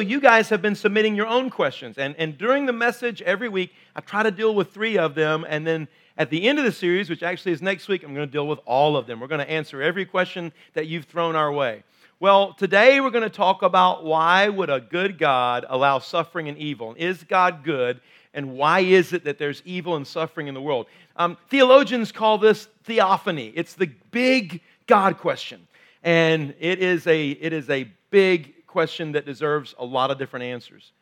you guys have been submitting your own questions. And during the message every week, I try to deal with three of them. And then at the end of the series, which actually is next week, I'm going to deal with all of them. We're going to answer every question that you've thrown our way. Well, today we're going to talk about why would a good God allow suffering and evil? Is God good? And why is it that there's evil and suffering in the world? Theologians call this theophany. It's the big God question. And it is a big question that deserves a lot of different answers.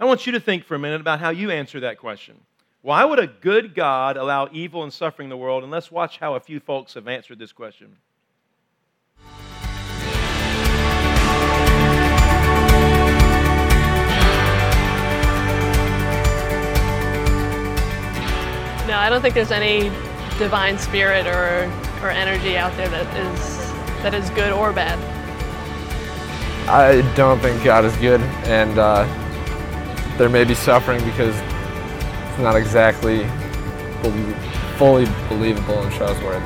I want you to think for a minute about how you answer that question. Why would a good God allow evil and suffering in the world? And let's watch how a few folks have answered this question. No, I don't think there's any divine spirit or energy out there that is good or bad. I don't think God is good, and there may be suffering because it's not exactly fully believable and trustworthy.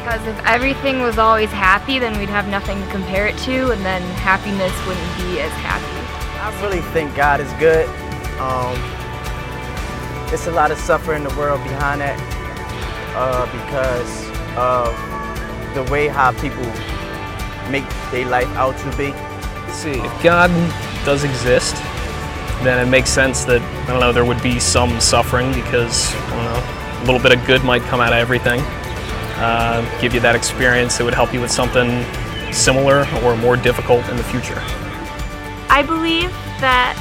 Because if everything was always happy, then we'd have nothing to compare it to, and then happiness wouldn't be as happy. I really think God is good. It's a lot of suffering in the world behind that because of the way how people make their life out to be. See, if God does exist, then it makes sense that, there would be some suffering because, a little bit of good might come out of everything. Give you that experience, it would help you with something similar or more difficult in the future. I believe that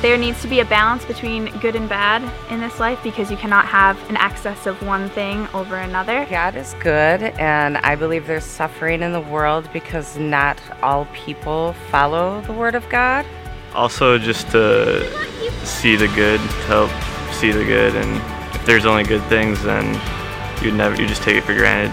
there needs to be a balance between good and bad in this life because you cannot have an excess of one thing over another. God is good, and I believe there's suffering in the world because not all people follow the Word of God. Also, just to see the good, to help see the good, and if there's only good things, then you just take it for granted.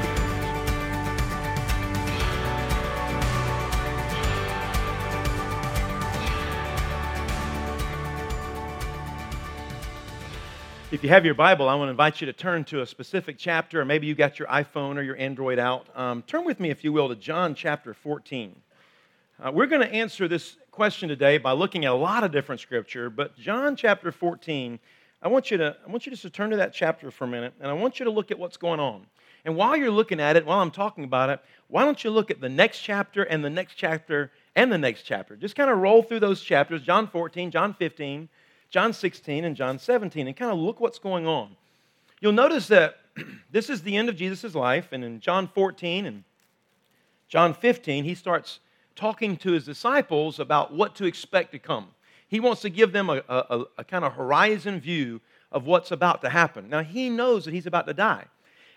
If you have your Bible, I want to invite you to turn to a specific chapter, or maybe you got your iPhone or your Android out. Turn with me, if you will, to John chapter 14. We're going to answer this question today by looking at a lot of different scripture, but John chapter 14, I want you just to turn to that chapter for a minute, and I want you to look at what's going on. And while you're looking at it, while I'm talking about it, why don't you look at the next chapter and the next chapter and the next chapter? Just kind of roll through those chapters, John 14, John 15, John 16 and John 17, and kind of look what's going on. You'll notice that this is the end of Jesus' life, and in John 14 and John 15, he starts talking to his disciples about what to expect to come. He wants to give them a kind of horizon view of what's about to happen. Now, he knows that he's about to die,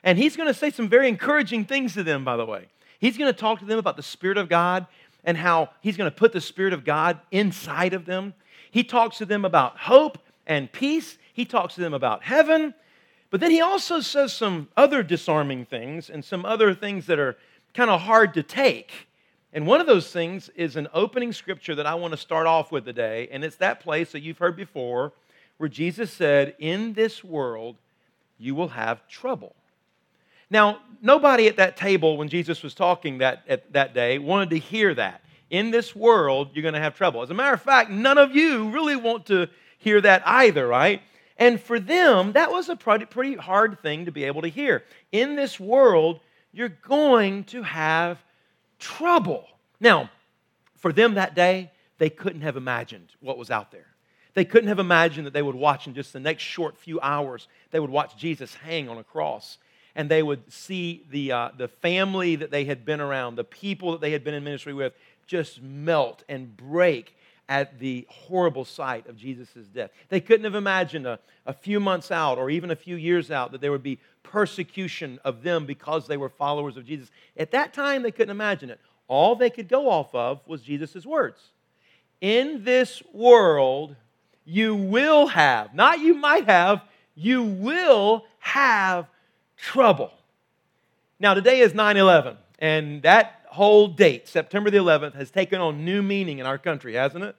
and he's going to say some very encouraging things to them, by the way. He's going to talk to them about the Spirit of God and how he's going to put the Spirit of God inside of them. He talks to them about hope and peace. He talks to them about heaven. But then he also says some other disarming things and some other things that are kind of hard to take. And one of those things is an opening scripture that I want to start off with today, and it's that place that you've heard before where Jesus said, "In this world you will have trouble." Now, nobody at that table when Jesus was talking that day wanted to hear that. In this world, you're going to have trouble. As a matter of fact, none of you really want to hear that either, right? And for them, that was a pretty hard thing to be able to hear. In this world, you're going to have trouble. Now, for them that day, they couldn't have imagined what was out there. They couldn't have imagined that they would watch in just the next short few hours, they would watch Jesus hang on a cross. And they would see the family that they had been around, the people that they had been in ministry with, just melt and break at the horrible sight of Jesus' death. They couldn't have imagined a few months out or even a few years out that there would be persecution of them because they were followers of Jesus. At that time, they couldn't imagine it. All they could go off of was Jesus' words. In this world, you will have, not you might have, you will have trouble. Now, today is 9/11, and that whole date, September the 11th, has taken on new meaning in our country, hasn't it?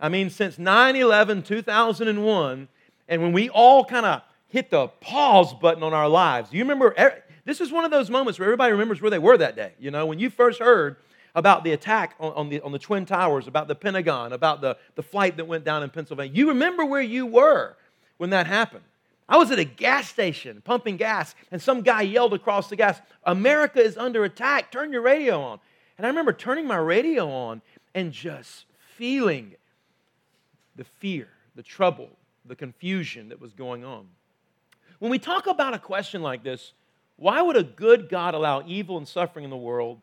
I mean, since 9/11, 2001, and when we all kind of hit the pause button on our lives, you remember, this is one of those moments where everybody remembers where they were that day. When you first heard about the attack on the Twin Towers, about the Pentagon, about the flight that went down in Pennsylvania. You remember where you were when that happened. I was at a gas station pumping gas, and some guy yelled across the gas, "America is under attack, turn your radio on." And I remember turning my radio on and just feeling the fear, the trouble, the confusion that was going on. When we talk about a question like this, why would a good God allow evil and suffering in the world?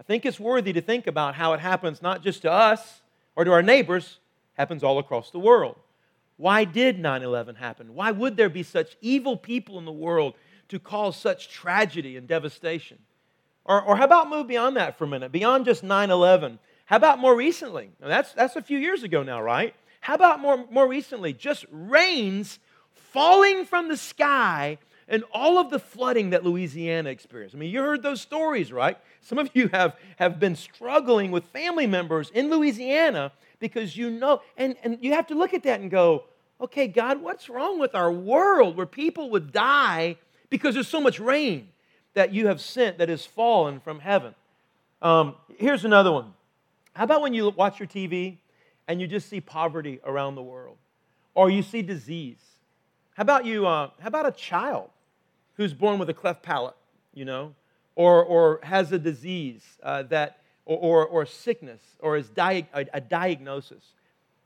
I think it's worthy to think about how it happens not just to us or to our neighbors, it happens all across the world. Why did 9/11 happen? Why would there be such evil people in the world to cause such tragedy and devastation? Or how about move beyond that for a minute, beyond just 9/11? How about more recently? Now that's a few years ago now, right? How about more recently? Just rains falling from the sky and all of the flooding that Louisiana experienced. I mean, you heard those stories, right? Some of you have been struggling with family members in Louisiana because you know, and you have to look at that and go, okay, God, what's wrong with our world where people would die because there's so much rain that you have sent that has fallen from heaven? Here's another one. How about when you watch your TV and you just see poverty around the world, or you see disease? How about a child who's born with a cleft palate, you know, or has a disease or sickness, or is a diagnosis?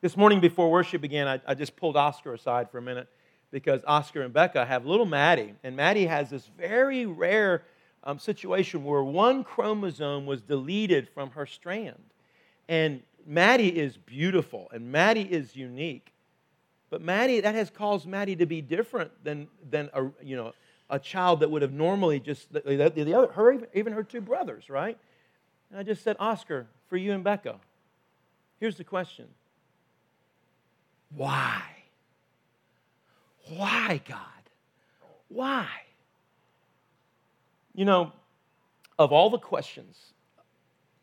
This morning before worship began, I just pulled Oscar aside for a minute because Oscar and Becca have little Maddie, and Maddie has this very rare situation where one chromosome was deleted from her strand, and Maddie is beautiful, and Maddie is unique. But Maddie, that has caused Maddie to be different than a child that would have normally just, even her two brothers, right? And I just said, Oscar, for you and Becca, here's the question. Why? Why, God? Why? You know, of all the questions,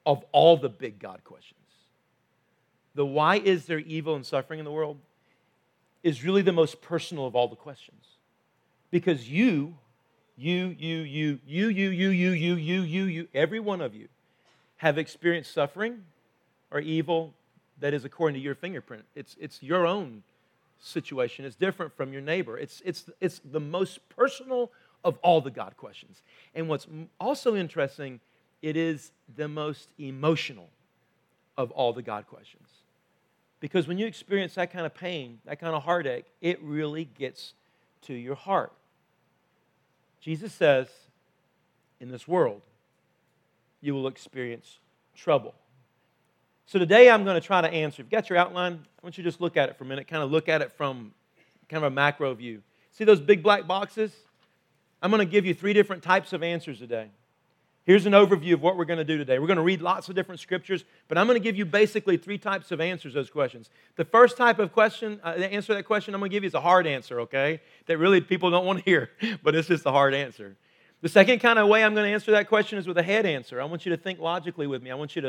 of all the big God questions, the why is there evil and suffering in the world is really the most personal of all the questions. Because you, every one of you have experienced suffering or evil that is according to your fingerprint. It's your own situation. It's different from your neighbor. It's the most personal of all the God questions. And what's also interesting, it is the most emotional of all the God questions. Because when you experience that kind of pain, that kind of heartache, it really gets to your heart. Jesus says, in this world, you will experience trouble. So today I'm going to try to answer. If you've got your outline, I want you to just look at it for a minute, kind of look at it from kind of a macro view. See those big black boxes? I'm going to give you three different types of answers today. Here's an overview of what we're going to do today. We're going to read lots of different scriptures, but I'm going to give you basically three types of answers to those questions. The first type of question, the answer to that question I'm going to give you is a hard answer, okay? That really people don't want to hear, but it's just a hard answer. The second kind of way I'm going to answer that question is with a head answer. I want you to think logically with me. I want you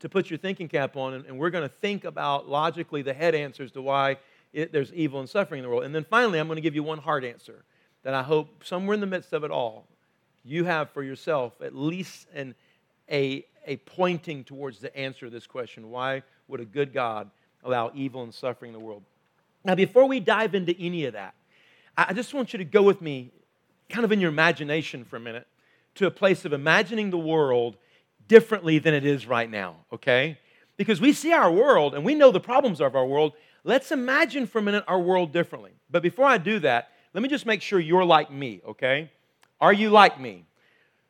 to put your thinking cap on, and we're going to think about logically the head answers to why there's evil and suffering in the world. And then finally, I'm going to give you one hard answer that I hope somewhere in the midst of it all, you have for yourself at least a pointing towards the answer to this question. Why would a good God allow evil and suffering in the world? Now, before we dive into any of that, I just want you to go with me kind of in your imagination for a minute to a place of imagining the world differently than it is right now, okay? Because we see our world and we know the problems of our world. Let's imagine for a minute our world differently. But before I do that, let me just make sure you're like me, okay? Are you like me?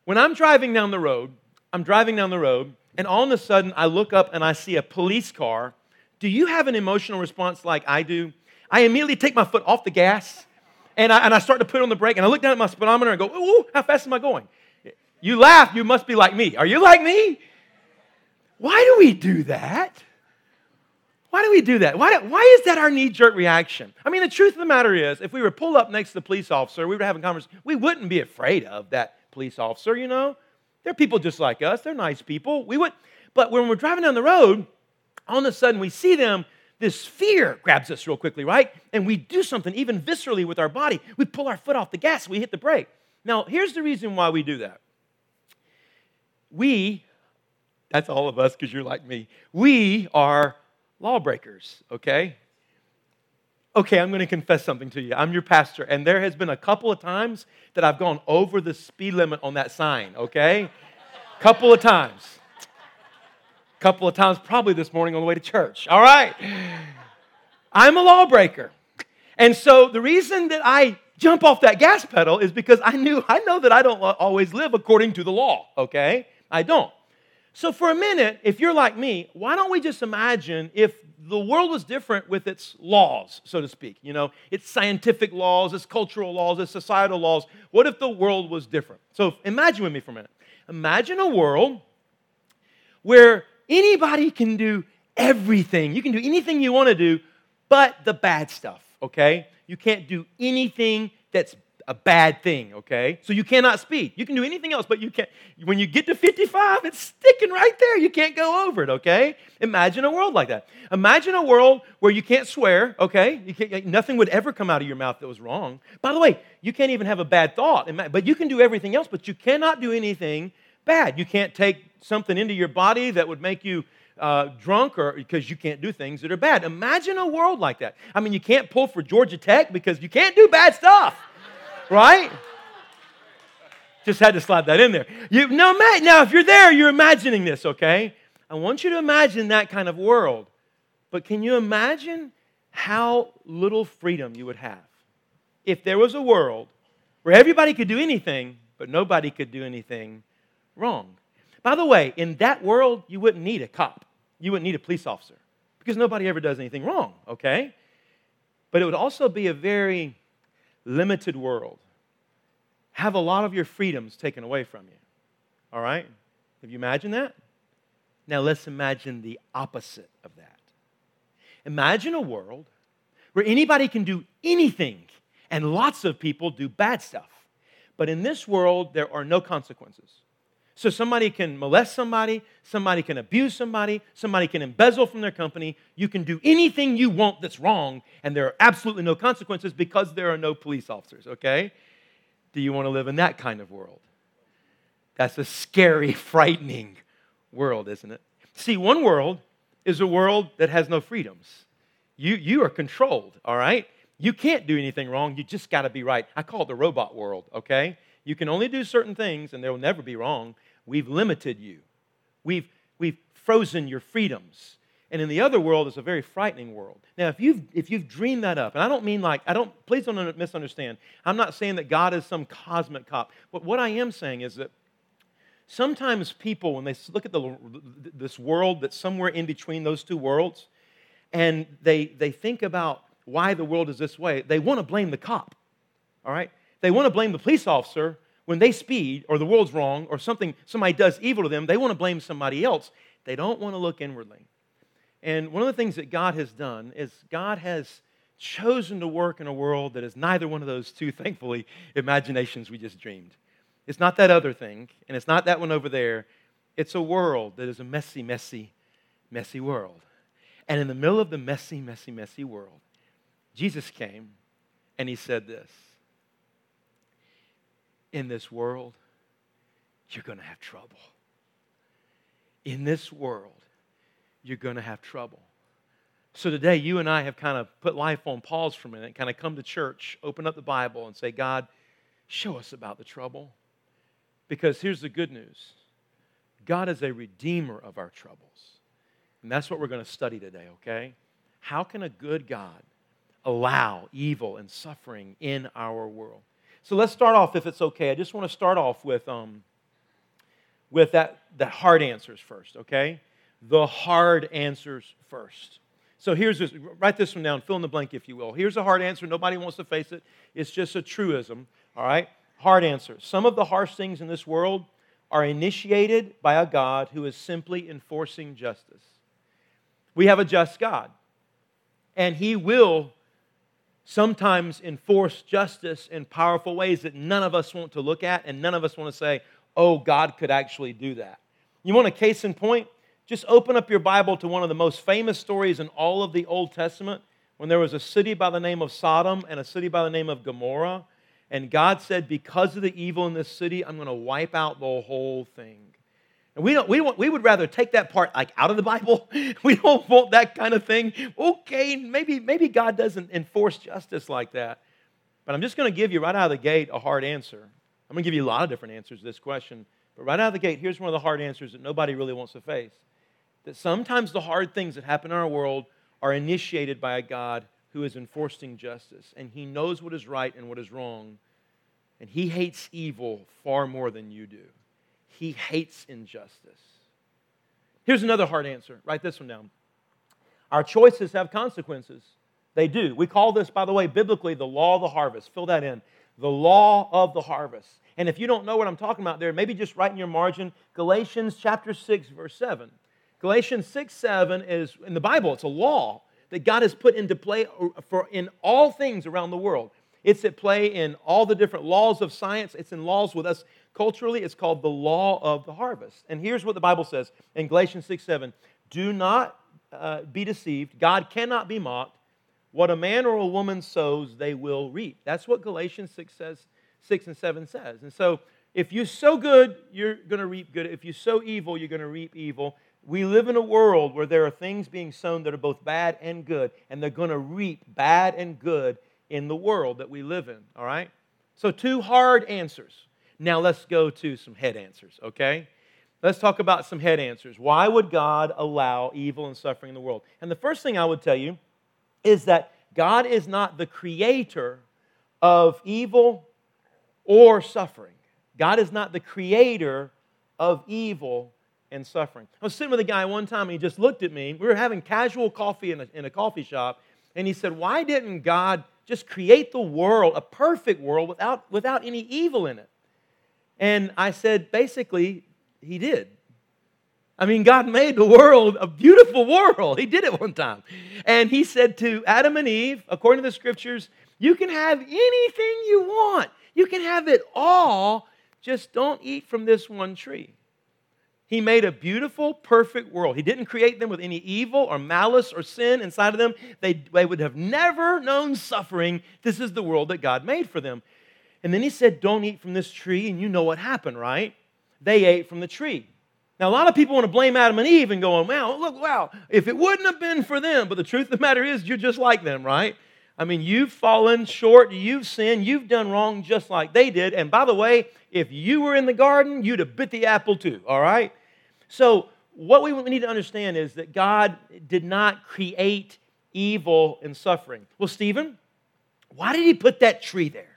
When I'm driving down the road, and all of a sudden I look up and I see a police car. Do you have an emotional response like I do? I immediately take my foot off the gas, and I start to put on the brake, and I look down at my speedometer and go, ooh, how fast am I going? You laugh, you must be like me. Are you like me? Why do we do that? Why is that our knee-jerk reaction? I mean, the truth of the matter is, if we were pulled up next to the police officer, we were having a conversation, we wouldn't be afraid of that police officer, you know? They're people just like us. They're nice people. We would, but when we're driving down the road, all of a sudden we see them, this fear grabs us real quickly, right? And we do something even viscerally with our body. We pull our foot off the gas. We hit the brake. Now, here's the reason why we do that. We That's all of us because you're like me. We are lawbreakers, okay? Okay, I'm going to confess something to you. I'm your pastor, and there has been a couple of times that I've gone over the speed limit on that sign, okay? Couple of times, probably this morning on the way to church. All right. I'm a lawbreaker. And so the reason that I jump off that gas pedal is because I know that I don't always live according to the law, okay? I don't. So for a minute, if you're like me, why don't we just imagine if the world was different with its laws, so to speak, you know, its scientific laws, its cultural laws, its societal laws. What if the world was different? So imagine with me for a minute. Imagine a world where anybody can do everything. You can do anything you want to do, but the bad stuff, okay? You can't do anything that's a bad thing, okay? So you cannot speed. You can do anything else, but you can't. When you get to 55, it's sticking right there. You can't go over it, okay? Imagine a world like that. Imagine a world where you can't swear, okay? You can't, nothing would ever come out of your mouth that was wrong. By the way, you can't even have a bad thought, but you can do everything else, but you cannot do anything bad. You can't take something into your body that would make you drunk, or because you can't do things that are bad. Imagine a world like that. I mean, you can't pull for Georgia Tech because you can't do bad stuff. Right? Just had to slide that in there. Now, if you're there, you're imagining this, okay? I want you to imagine that kind of world. But can you imagine how little freedom you would have if there was a world where everybody could do anything, but nobody could do anything wrong? By the way, in that world, you wouldn't need a cop. You wouldn't need a police officer because nobody ever does anything wrong, okay? But it would also be a very limited world. Have a lot of your freedoms taken away from you. All right? Have you imagined that? Now let's imagine the opposite of that. Imagine a world where anybody can do anything and lots of people do bad stuff. But in this world, there are no consequences. So somebody can molest somebody, somebody can abuse somebody, somebody can embezzle from their company. You can do anything you want that's wrong, and there are absolutely no consequences because there are no police officers, okay? Do you want to live in that kind of world? That's a scary, frightening world, isn't it? See, one world is a world that has no freedoms. You are controlled, all right? You can't do anything wrong. You just got to be right. I call it the robot world, okay? You can only do certain things, and they'll never be wrong. We've limited you. We've frozen your freedoms. And in the other world, it's a very frightening world. Now, if you've dreamed that up, and I don't mean like, please don't misunderstand. I'm not saying that God is some cosmic cop. But what I am saying is that sometimes people, when they look at this world that's somewhere in between those two worlds, and they think about why the world is this way, they want to blame the cop, all right? They want to blame the police officer when they speed or the world's wrong or somebody does evil to them. They want to blame somebody else. They don't want to look inwardly. And one of the things that God has done is God has chosen to work in a world that is neither one of those two, thankfully, imaginations we just dreamed. It's not that other thing, and it's not that one over there. It's a world that is a messy, messy, messy world. And in the middle of the messy, messy, messy world, Jesus came and he said this. In this world, you're going to have trouble. In this world, you're going to have trouble. So today, you and I have kind of put life on pause for a minute, kind of come to church, open up the Bible, and say, God, show us about the trouble. Because here's the good news. God is a redeemer of our troubles. And that's what we're going to study today, okay? How can a good God allow evil and suffering in our world? So let's start off, if it's okay. I just want to start off with the hard answers first, okay? The hard answers first. So here's this. Write this one down. Fill in the blank, if you will. Here's a hard answer. Nobody wants to face it. It's just a truism, all right? Hard answer. Some of the harsh things in this world are initiated by a God who is simply enforcing justice. We have a just God, and he will sometimes enforce justice in powerful ways that none of us want to look at, and none of us want to say, oh, God could actually do that. You want a case in point? Just open up your Bible to one of the most famous stories in all of the Old Testament, when there was a city by the name of Sodom and a city by the name of Gomorrah, and God said, because of the evil in this city, I'm going to wipe out the whole thing. And we would rather take that part like out of the Bible. We don't want that kind of thing. Okay, maybe God doesn't enforce justice like that. But I'm just going to give you right out of the gate a hard answer. I'm going to give you a lot of different answers to this question. But right out of the gate, here's one of the hard answers that nobody really wants to face. That sometimes the hard things that happen in our world are initiated by a God who is enforcing justice. And he knows what is right and what is wrong. And he hates evil far more than you do. He hates injustice. Here's another hard answer. Write this one down. Our choices have consequences. They do. We call this, by the way, biblically, the law of the harvest. Fill that in. The law of the harvest. And if you don't know what I'm talking about there, maybe just write in your margin, Galatians chapter 6, verse 7. Galatians 6, 7 is, in the Bible, it's a law that God has put into play for in all things around the world. It's at play in all the different laws of science. It's in laws with us culturally. It's called the law of the harvest. And here's what the Bible says in Galatians 6, 7. Do not be deceived. God cannot be mocked. What a man or a woman sows, they will reap. That's what Galatians 6 says. 6 and 7 says. And so if you sow good, you're going to reap good. If you sow evil, you're going to reap evil. We live in a world where there are things being sown that are both bad and good, and they're going to reap bad and good in the world that we live in, all right? So two hard answers. Now let's go to some head answers, okay? Let's talk about some head answers. Why would God allow evil and suffering in the world? And the first thing I would tell you is that God is not the creator of evil or suffering. God is not the creator of evil and suffering. I was sitting with a guy one time and he just looked at me. We were having casual coffee in a coffee shop. And he said, why didn't God just create the world, a perfect world, without any evil in it? And I said, basically, he did. I mean, God made the world a beautiful world. He did it one time. And he said to Adam and Eve, according to the scriptures, you can have anything you want. You can have it all, just don't eat from this one tree. He made a beautiful, perfect world. He didn't create them with any evil or malice or sin inside of them. They would have never known suffering. This is the world that God made for them. And then he said, don't eat from this tree, and you know what happened, right? They ate from the tree. Now, a lot of people want to blame Adam and Eve and go, wow, if it wouldn't have been for them. But the truth of the matter is, you're just like them, right? I mean, you've fallen short, you've sinned, you've done wrong just like they did. And by the way, if you were in the garden, you'd have bit the apple too, all right? So what we need to understand is that God did not create evil and suffering. Well, Stephen, why did he put that tree there?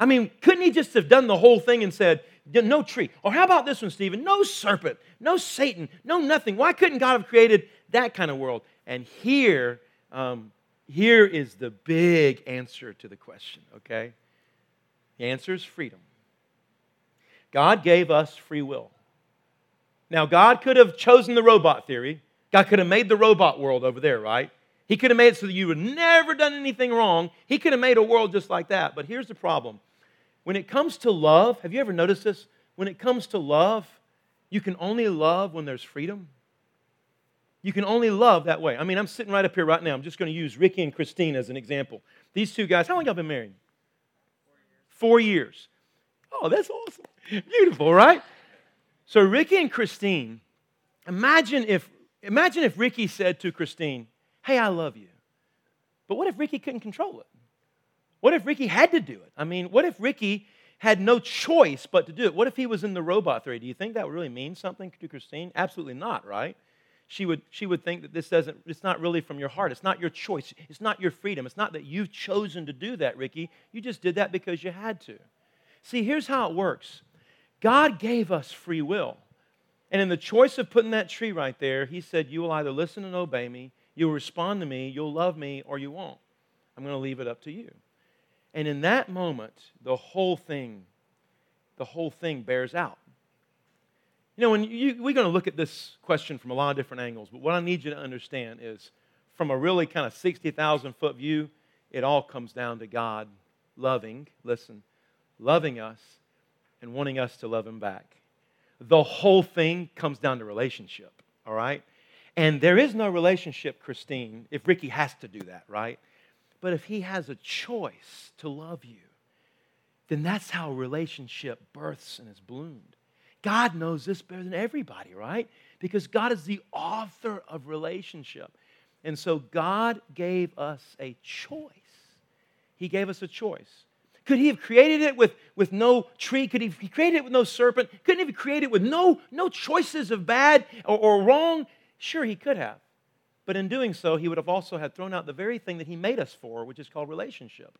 I mean, couldn't he just have done the whole thing and said, no tree? Or how about this one, Stephen? No serpent, no Satan, no nothing. Why couldn't God have created that kind of world? And here is the big answer to the question, okay? The answer is freedom. God gave us free will. Now, God could have chosen the robot theory. God could have made the robot world over there, right? He could have made it so that you would never done anything wrong. He could have made a world just like that. But here's the problem. When it comes to love, have you ever noticed this? When it comes to love, you can only love when there's freedom. You can only love that way. I mean, I'm sitting right up here right now. I'm just going to use Ricky and Christine as an example. These two guys, how long have y'all been married? 4 years. Oh, that's awesome. Beautiful, right? So Ricky and Christine, imagine if Ricky said to Christine, hey, I love you. But what if Ricky couldn't control it? What if Ricky had to do it? I mean, what if Ricky had no choice but to do it? What if he was in the robot theory? Do you think that would really mean something to Christine? Absolutely not, right? She would think that it's not really from your heart. It's not your choice. It's not your freedom. It's not that you've chosen to do that, Ricky. You just did that because you had to. See, here's how it works. God gave us free will. And in the choice of putting that tree right there, he said, you will either listen and obey me, you'll respond to me, you'll love me, or you won't. I'm going to leave it up to you. And in that moment, the whole thing bears out. You know, we're going to look at this question from a lot of different angles, but what I need you to understand is from a really kind of 60,000-foot view, it all comes down to God loving us and wanting us to love him back. The whole thing comes down to relationship, all right? And there is no relationship, Christine, if Ricky has to do that, right? But if he has a choice to love you, then that's how relationship births and is bloomed. God knows this better than everybody, right? Because God is the author of relationship. And so God gave us a choice. He gave us a choice. Could he have created it with no tree? Could he have created it with no serpent? Couldn't he have created it with no choices of bad or wrong? Sure, he could have. But in doing so, he would have also had thrown out the very thing that he made us for, which is called relationship.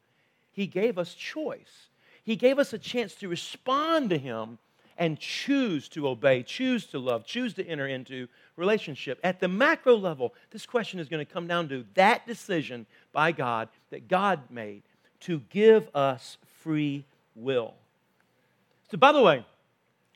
He gave us choice. He gave us a chance to respond to him and choose to obey, choose to love, choose to enter into relationship. At the macro level, this question is going to come down to that decision by God that God made to give us free will. So by the way,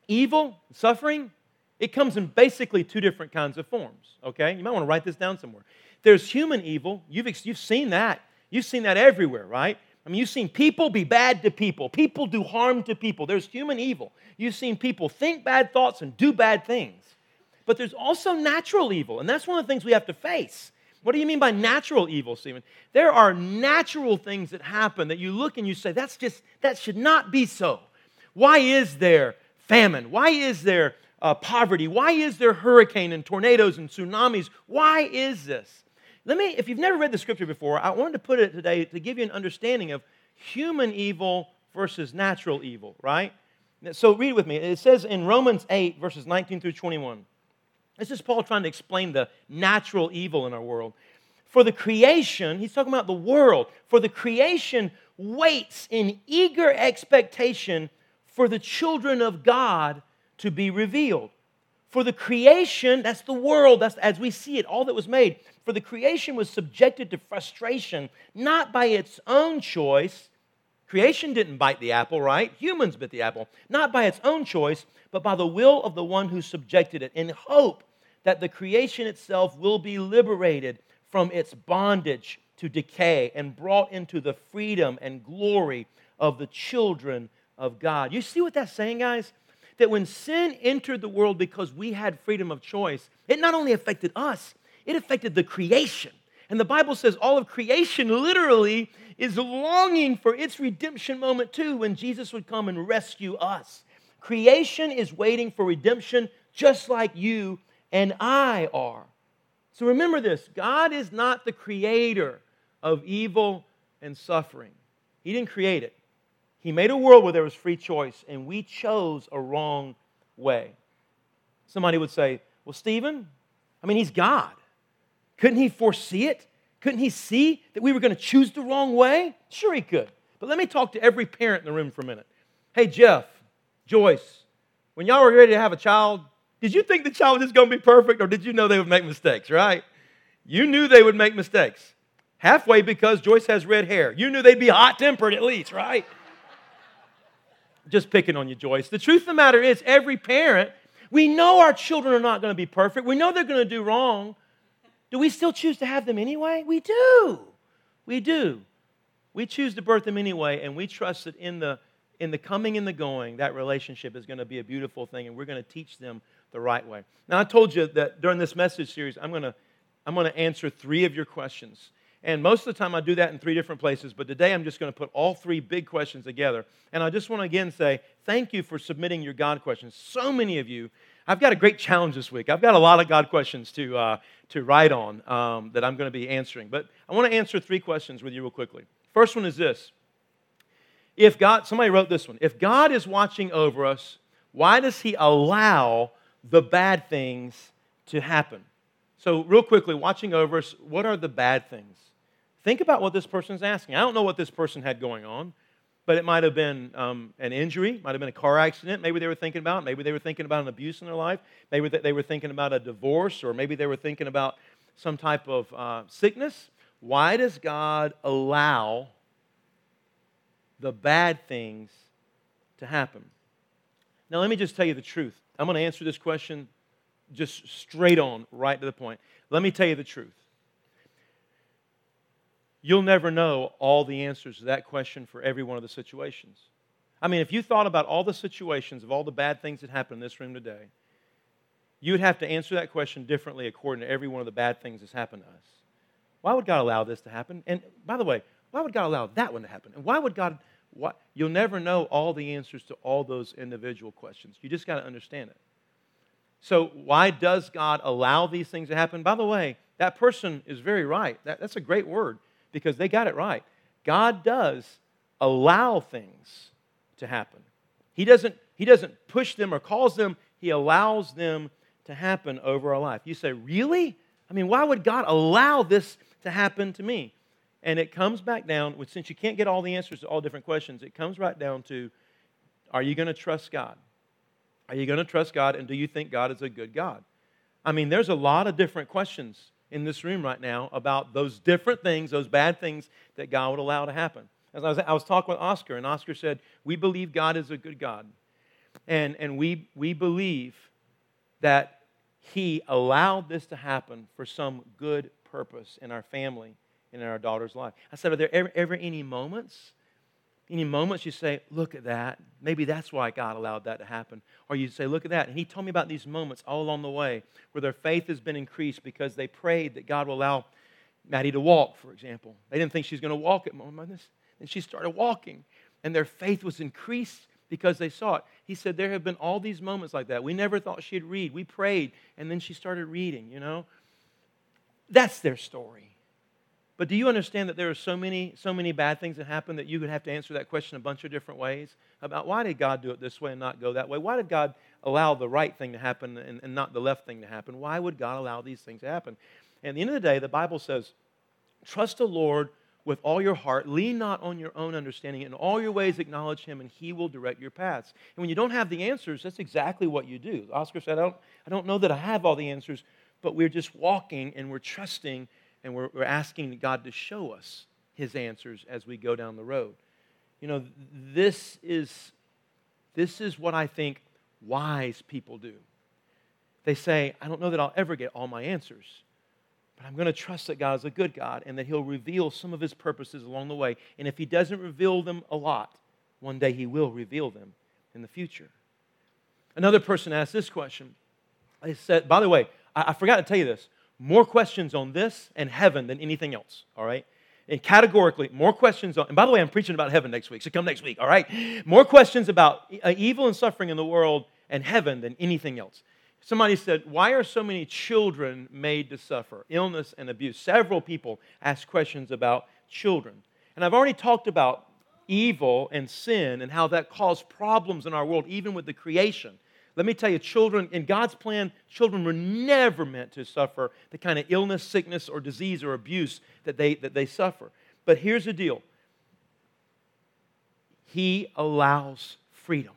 evil, suffering, it comes in basically two different kinds of forms, okay? You might want to write this down somewhere. There's human evil. You've seen that. You've seen that everywhere, right? I mean, you've seen people be bad to people. People do harm to people. There's human evil. You've seen people think bad thoughts and do bad things. But there's also natural evil, and that's one of the things we have to face. What do you mean by natural evil, Stephen? There are natural things that happen that you look and you say, that should not be so. Why is there famine? Why is there poverty? Why is there hurricane and tornadoes and tsunamis? Why is this? If you've never read the scripture before, I wanted to put it today to give you an understanding of human evil versus natural evil, right? So read with me. It says in Romans 8, verses 19 through 21. This is Paul trying to explain the natural evil in our world. For the creation, he's talking about the world, for the creation waits in eager expectation for the children of God to be revealed. For the creation, that's the world, that's as we see it, all that was made. For the creation was subjected to frustration, not by its own choice. Creation didn't bite the apple, right? Humans bit the apple. Not by its own choice, but by the will of the one who subjected it, in hope that the creation itself will be liberated from its bondage to decay and brought into the freedom and glory of the children of God. You see what that's saying, guys? That when sin entered the world because we had freedom of choice, it not only affected us, it affected the creation. And the Bible says all of creation literally is longing for its redemption moment too, when Jesus would come and rescue us. Creation is waiting for redemption just like you and I are. So remember this, God is not the creator of evil and suffering. He didn't create it. He made a world where there was free choice, and we chose a wrong way. Somebody would say, well, Stephen, he's God. Couldn't he foresee it? Couldn't he see that we were going to choose the wrong way? Sure he could. But let me talk to every parent in the room for a minute. Hey, Jeff, Joyce, when y'all were ready to have a child, did you think the child was just going to be perfect, or did you know they would make mistakes, right? You knew they would make mistakes. Halfway because Joyce has red hair. You knew they'd be hot-tempered at least, right? Just picking on you, Joyce. The truth of the matter is, every parent, we know our children are not going to be perfect. We know they're going to do wrong. Do we still choose to have them anyway? We do. We do. We choose to birth them anyway, and we trust that in the coming and the going, that relationship is going to be a beautiful thing, and we're going to teach them the right way. Now, I told you that during this message series, I'm going to answer three of your questions. And most of the time I do that in three different places, but today I'm just going to put all three big questions together. And I just want to again say thank you for submitting your God questions. So many of you, I've got a great challenge this week. I've got a lot of God questions to write on that I'm going to be answering. But I want to answer three questions with you real quickly. First one is this. Somebody wrote this one. If God is watching over us, why does he allow the bad things to happen? So real quickly, watching over us, what are the bad things? Think about what this person's asking. I don't know what this person had going on, but it might have been an injury, might have been a car accident. Maybe they were thinking about it. Maybe they were thinking about an abuse in their life. Maybe they were thinking about a divorce, or maybe they were thinking about some type of sickness. Why does God allow the bad things to happen? Now, let me just tell you the truth. I'm going to answer this question just straight on, right to the point. Let me tell you the truth. You'll never know all the answers to that question for every one of the situations. If you thought about all the situations of all the bad things that happened in this room today, you would have to answer that question differently according to every one of the bad things that's happened to us. Why would God allow this to happen? And by the way, why would God allow that one to happen? And why would God What? You'll never know all the answers to all those individual questions. You just got to understand it. So why does God allow these things to happen? By the way, that person is very right. That's a great word because they got it right. God does allow things to happen. He doesn't push them or cause them. He allows them to happen over our life. You say, really? I mean, why would God allow this to happen to me? And it comes back down, since you can't get all the answers to all different questions, it comes right down to, are you going to trust God? Are you going to trust God, and do you think God is a good God? I mean, there's a lot of different questions in this room right now about those different things, those bad things that God would allow to happen. As I was talking with Oscar, and Oscar said, we believe God is a good God, and we believe that He allowed this to happen for some good purpose in our family and in our daughter's life. I said, are there ever any moments you say, look at that. Maybe that's why God allowed that to happen. Or you say, look at that. And he told me about these moments all along the way where their faith has been increased because they prayed that God will allow Maddie to walk, for example. They didn't think she was going to walk at moments. And she started walking. And their faith was increased because they saw it. He said, there have been all these moments like that. We never thought she'd read. We prayed. And then she started reading, you know. That's their story. But do you understand that there are so many bad things that happen that you would have to answer that question a bunch of different ways about why did God do it this way and not go that way? Why did God allow the right thing to happen and not the left thing to happen? Why would God allow these things to happen? And at the end of the day, the Bible says, trust the Lord with all your heart, lean not on your own understanding, in all your ways acknowledge Him, and He will direct your paths. And when you don't have the answers, that's exactly what you do. Oscar said, I don't know that I have all the answers, but we're just walking and we're trusting and we're asking God to show us His answers as we go down the road. You know, this is what I think wise people do. They say, I don't know that I'll ever get all my answers, but I'm going to trust that God is a good God and that He'll reveal some of His purposes along the way. And if He doesn't reveal them a lot, one day He will reveal them in the future. Another person asked this question. They said, by the way, I forgot to tell you this. More questions on this and heaven than anything else, all right? And categorically, more questions on, and by the way, I'm preaching about heaven next week, so come next week, all right? More questions about evil and suffering in the world and heaven than anything else. Somebody said, why are so many children made to suffer? Illness and abuse. Several people asked questions about children. And I've already talked about evil and sin and how that caused problems in our world, even with the creation. Let me tell you, children, in God's plan, children were never meant to suffer the kind of illness, sickness, or disease or abuse that they suffer. But here's the deal. He allows freedom.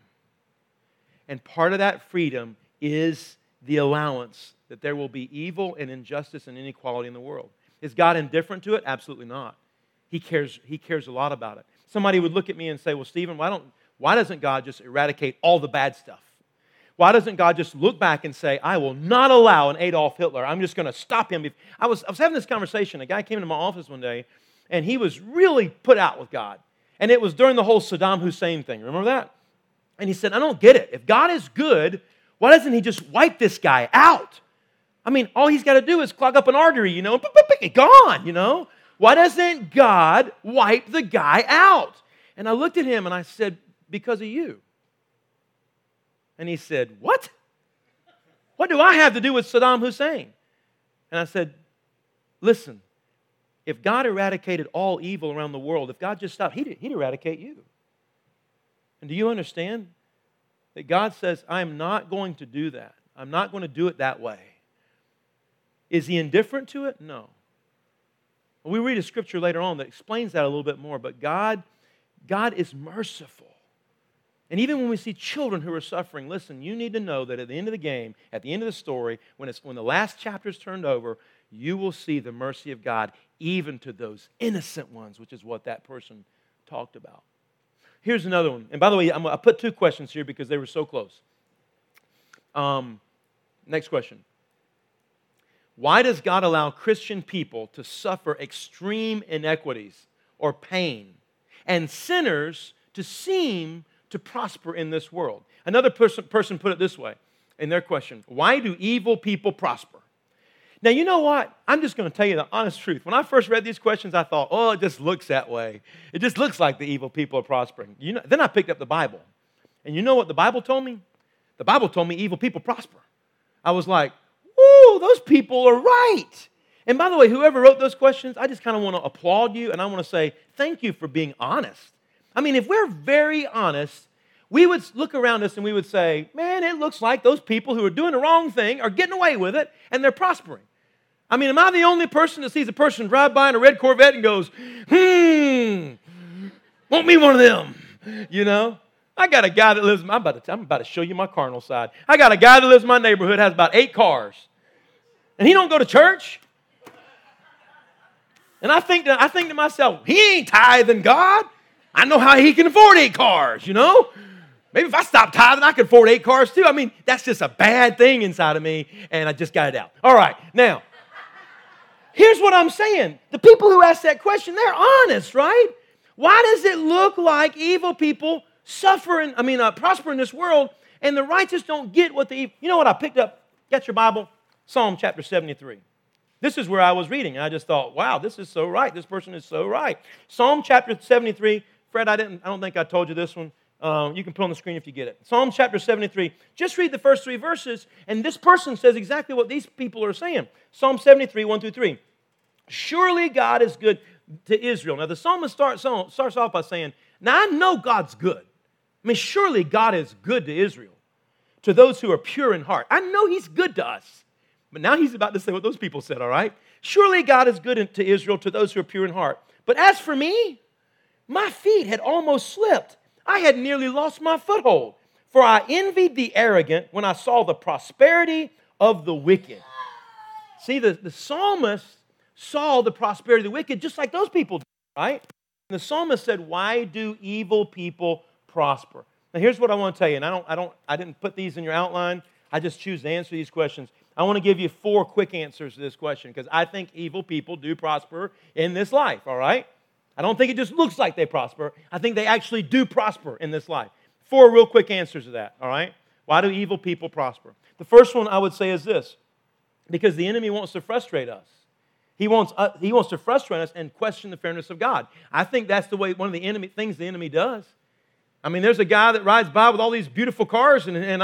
And part of that freedom is the allowance that there will be evil and injustice and inequality in the world. Is God indifferent to it? Absolutely not. He cares a lot about it. Somebody would look at me and say, well, Stephen, why doesn't God just eradicate all the bad stuff? Why doesn't God just look back and say, I will not allow an Adolf Hitler. I'm just going to stop him. I was having this conversation. A guy came into my office one day, and he was really put out with God. And it was during the whole Saddam Hussein thing. Remember that? And he said, I don't get it. If God is good, why doesn't He just wipe this guy out? I mean, all He's got to do is clog up an artery, you know, and gone, you know. Why doesn't God wipe the guy out? And I looked at him, and I said, because of you. And he said, what? What do I have to do with Saddam Hussein? And I said, listen, if God eradicated all evil around the world, if God just stopped, He'd eradicate you. And do you understand that God says, I'm not going to do that. I'm not going to do it that way. Is He indifferent to it? No. We read a scripture later on that explains that a little bit more, but God is merciful. And even when we see children who are suffering, listen, you need to know that at the end of the game, at the end of the story, when the last chapter is turned over, you will see the mercy of God even to those innocent ones, which is what that person talked about. Here's another one. And by the way, I put two questions here because they were so close. Next question. Why does God allow Christian people to suffer extreme inequities or pain and sinners to seem to prosper in this world? Another person put it this way in their question. Why do evil people prosper? Now, you know what? I'm just going to tell you the honest truth. When I first read these questions, I thought, oh, it just looks that way. It just looks like the evil people are prospering. You know, then I picked up the Bible. And you know what the Bible told me? The Bible told me evil people prosper. I was like, woo, those people are right. And by the way, whoever wrote those questions, I just kind of want to applaud you, and I want to say thank you for being honest. I mean, if we're very honest, we would look around us and we would say, man, it looks like those people who are doing the wrong thing are getting away with it, and they're prospering. I mean, am I the only person that sees a person drive by in a red Corvette and goes, won't be one of them, you know? I got a guy that lives, I'm about to show you my carnal side. I got a guy that lives in my neighborhood, has about 8 cars, and he don't go to church. And I think to myself, he ain't tithing God. I know how he can afford 8 cars, you know? Maybe if I stopped tithing, I could afford 8 cars too. I mean, that's just a bad thing inside of me, and I just got it out. All right, now, here's what I'm saying. The people who ask that question, they're honest, right? Why does it look like evil people prosper in this world, and the righteous don't get what they... You know what I picked up? Got your Bible? Psalm chapter 73. This is where I was reading, and I just thought, wow, this is so right. This person is so right. Psalm chapter 73. Fred, I don't think I told you this one. You can put it on the screen if you get it. Psalm chapter 73. Just read the first 3 verses, and this person says exactly what these people are saying. Psalm 73, 1-3. Surely God is good to Israel. Now, the psalmist starts off by saying, now, I know God's good. I mean, surely God is good to Israel, to those who are pure in heart. I know he's good to us. But now he's about to say what those people said, all right? Surely God is good to Israel, to those who are pure in heart. But as for me, my feet had almost slipped. I had nearly lost my foothold. For I envied the arrogant when I saw the prosperity of the wicked. See, the psalmist saw the prosperity of the wicked just like those people did, right? And the psalmist said, why do evil people prosper? Now, here's what I want to tell you, and I didn't put these in your outline. I just choose to answer these questions. I want to give you 4 quick answers to this question because I think evil people do prosper in this life, all right? I don't think it just looks like they prosper. I think they actually do prosper in this life. 4 real quick answers to that, all right? Why do evil people prosper? The first one I would say is this, because the enemy wants to frustrate us. He wants to frustrate us and question the fairness of God. I think that's the way one of the things the enemy does. I mean, there's a guy that rides by with all these beautiful cars, and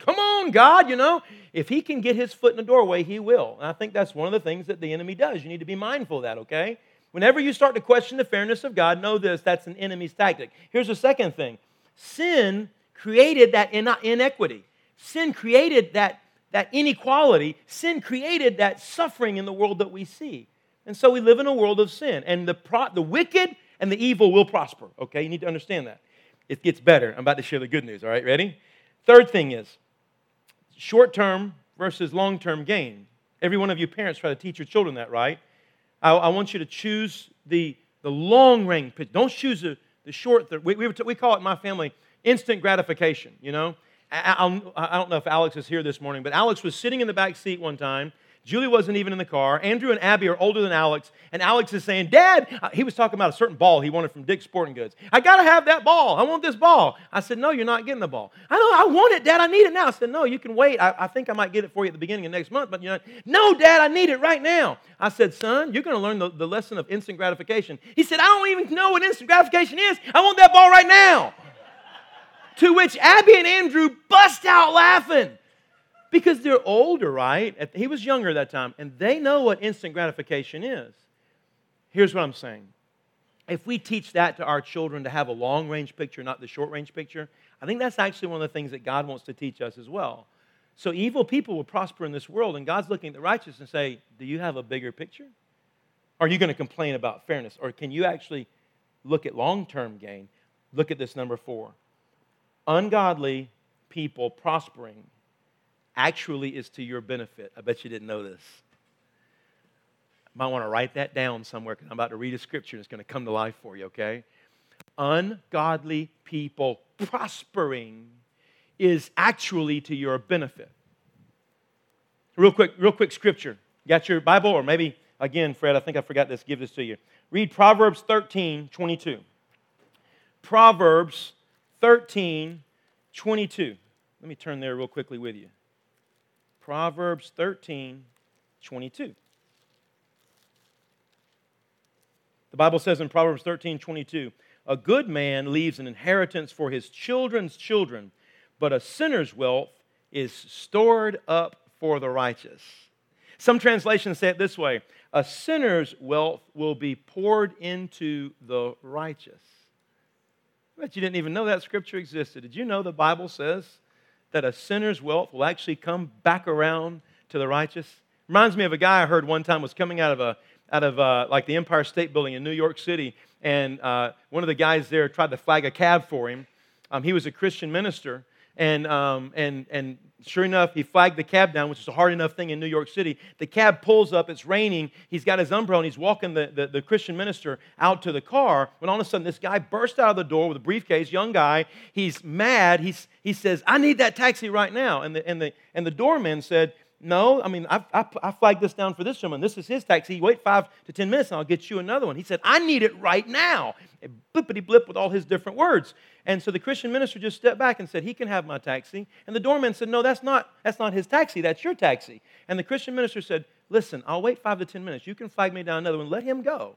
come on, God, you know. If he can get his foot in the doorway, he will. And I think that's one of the things that the enemy does. You need to be mindful of that, okay? Whenever you start to question the fairness of God, know this, that's an enemy's tactic. Here's the second thing. Sin created that inequity. Sin created that inequality. Sin created that suffering in the world that we see. And so we live in a world of sin, and the wicked and the evil will prosper, okay? You need to understand that. It gets better. I'm about to share the good news, all right? Ready? Third thing is short-term versus long-term gain. Every one of you parents try to teach your children that, right? I want you to choose the long-range picture. Don't choose the short. We call it in my family instant gratification, you know? I don't know if Alex is here this morning, but Alex was sitting in the back seat one time. Julie wasn't even in the car. Andrew and Abby are older than Alex, and Alex is saying, Dad, he was talking about a certain ball he wanted from Dick's Sporting Goods. I got to have that ball. I want this ball. I said, no, you're not getting the ball. I know, I want it, Dad. I need it now. I said, no, you can wait. I think I might get it for you at the beginning of next month, but no, Dad, I need it right now. I said, son, you're going to learn the lesson of instant gratification. He said, I don't even know what instant gratification is. I want that ball right now. To which Abby and Andrew bust out laughing. Because they're older, right? He was younger at that time, and they know what instant gratification is. Here's what I'm saying. If we teach that to our children to have a long-range picture, not the short-range picture, I think that's actually one of the things that God wants to teach us as well. So evil people will prosper in this world, and God's looking at the righteous and say, do you have a bigger picture? Are you going to complain about fairness? Or can you actually look at long-term gain? Look at this number 4. Ungodly people prospering actually is to your benefit. I bet you didn't know this. You might want to write that down somewhere because I'm about to read a scripture and it's going to come to life for you, okay? Ungodly people prospering is actually to your benefit. Real quick scripture. Got your Bible? Or maybe, again, Fred, I think I forgot this. Give this to you. Read Proverbs 13:22. Proverbs 13:22. Let me turn there real quickly with you. Proverbs 13, 22. The Bible says in Proverbs 13:22, a good man leaves an inheritance for his children's children, but a sinner's wealth is stored up for the righteous. Some translations say it this way, a sinner's wealth will be poured into the righteous. I bet you didn't even know that scripture existed. Did you know the Bible says that a sinner's wealth will actually come back around to the righteous? Reminds me of a guy I heard one time was coming out of the Empire State Building in New York City, and one of the guys there tried to flag a cab for him. He was a Christian minister, and sure enough, he flagged the cab down, which is a hard enough thing in New York City. The cab pulls up, it's raining, he's got his umbrella, and he's walking the Christian minister out to the car, when all of a sudden this guy bursts out of the door with a briefcase, young guy, he's mad, he says, I need that taxi right now. And the doorman said, no, I flagged this down for this gentleman. This is his taxi. Wait 5 to 10 minutes and I'll get you another one. He said, I need it right now. And blippity blip with all his different words. And so the Christian minister just stepped back and said, he can have my taxi. And the doorman said, no, that's not his taxi. That's your taxi. And the Christian minister said, listen, I'll wait 5 to 10 minutes. You can flag me down another one. Let him go.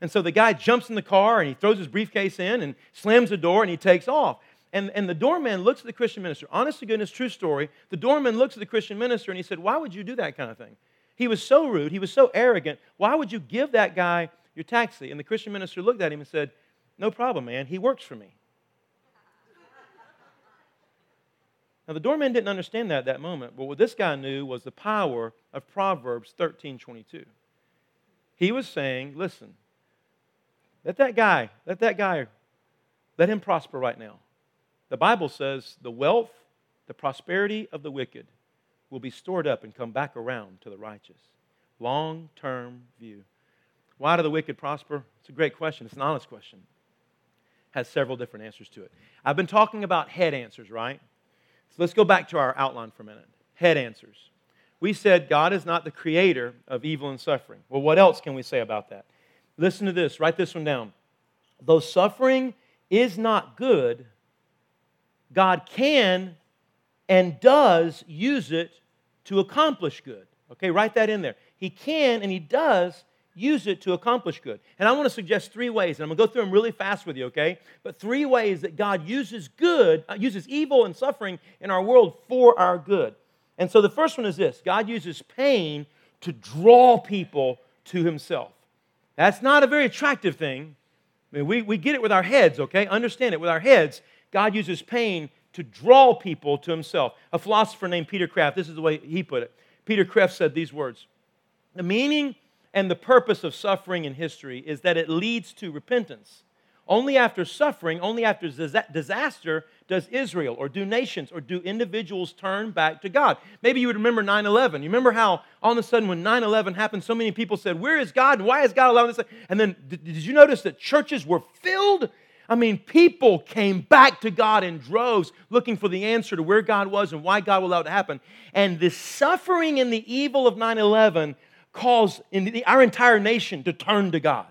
And so the guy jumps in the car and he throws his briefcase in and slams the door and he takes off. And the doorman looks at the Christian minister. Honest to goodness, true story. The doorman looks at the Christian minister and he said, why would you do that kind of thing? He was so rude. He was so arrogant. Why would you give that guy your taxi? And the Christian minister looked at him and said, no problem, man. He works for me. Now, the doorman didn't understand that at that moment, but what this guy knew was the power of Proverbs 13:22. He was saying, listen, let him prosper right now. The Bible says the wealth, the prosperity of the wicked will be stored up and come back around to the righteous. Long-term view. Why do the wicked prosper? It's a great question. It's an honest question. Has several different answers to it. I've been talking about head answers, right? So let's go back to our outline for a minute. Head answers. We said God is not the creator of evil and suffering. Well, what else can we say about that? Listen to this. Write this one down. Though suffering is not good, God can and does use it to accomplish good. Okay, write that in there. He can and He does use it to accomplish good. And I want to suggest 3 ways, and I'm going to go through them really fast with you, okay? But 3 ways that God uses evil and suffering in our world for our good. And so the first one is this. God uses pain to draw people to Himself. That's not a very attractive thing. I mean, we get it with our heads, okay? Understand it with our heads. God uses pain to draw people to Himself. A philosopher named Peter Kraft, this is the way he put it. Peter Kraft said these words, the meaning and the purpose of suffering in history is that it leads to repentance. Only after suffering, only after disaster does Israel or do nations or do individuals turn back to God. Maybe you would remember 9/11. You remember how all of a sudden when 9/11 happened, so many people said, where is God and why is God allowing this? And then did you notice that churches were filled? I mean, people came back to God in droves looking for the answer to where God was and why God allowed it to happen. And the suffering and the evil of 9/11 caused our entire nation to turn to God.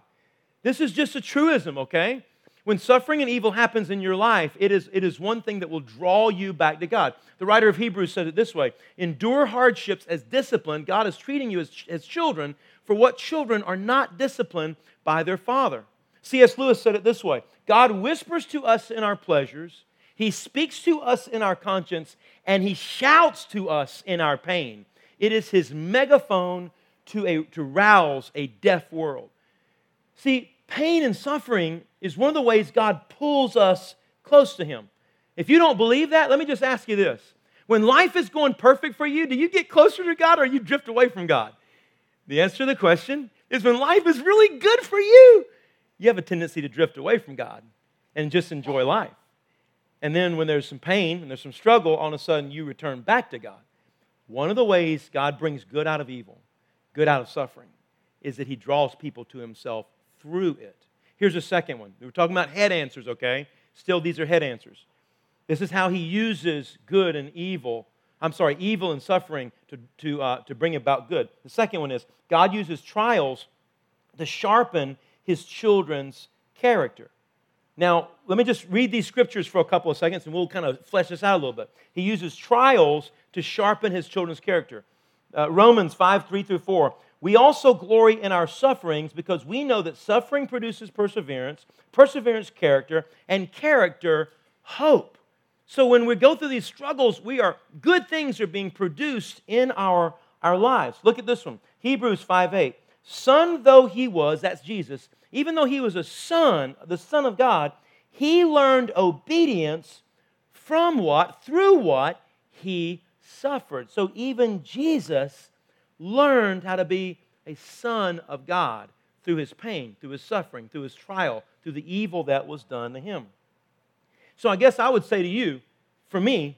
This is just a truism, okay? When suffering and evil happens in your life, it is one thing that will draw you back to God. The writer of Hebrews said it this way, endure hardships as discipline. God is treating you as children, for what children are not disciplined by their father. C.S. Lewis said it this way, God whispers to us in our pleasures, He speaks to us in our conscience, and He shouts to us in our pain. It is His megaphone to rouse a deaf world. See, pain and suffering is one of the ways God pulls us close to Him. If you don't believe that, let me just ask you this. When life is going perfect for you, do you get closer to God or you drift away from God? The answer to the question is when life is really good for you, you have a tendency to drift away from God and just enjoy life. And then when there's some pain and there's some struggle, all of a sudden you return back to God. One of the ways God brings good out of evil, good out of suffering, is that He draws people to Himself through it. Here's a second one. We were talking about head answers, okay? Still, these are head answers. This is how He uses evil and suffering to bring about good. The second one is God uses trials to sharpen His children's character. Now, let me just read these scriptures for a couple of seconds and we'll kind of flesh this out a little bit. He uses trials to sharpen His children's character. Romans 5:3-4. We also glory in our sufferings because we know that suffering produces perseverance, perseverance character, and character hope. So when we go through these struggles, good things are being produced in our lives. Look at this one, Hebrews 5:8. Son though he was, that's Jesus, even though he was a son, the Son of God, he learned obedience from what? Through what? He suffered. So even Jesus learned how to be a son of God through his pain, through his suffering, through his trial, through the evil that was done to him. So I guess I would say to you, for me,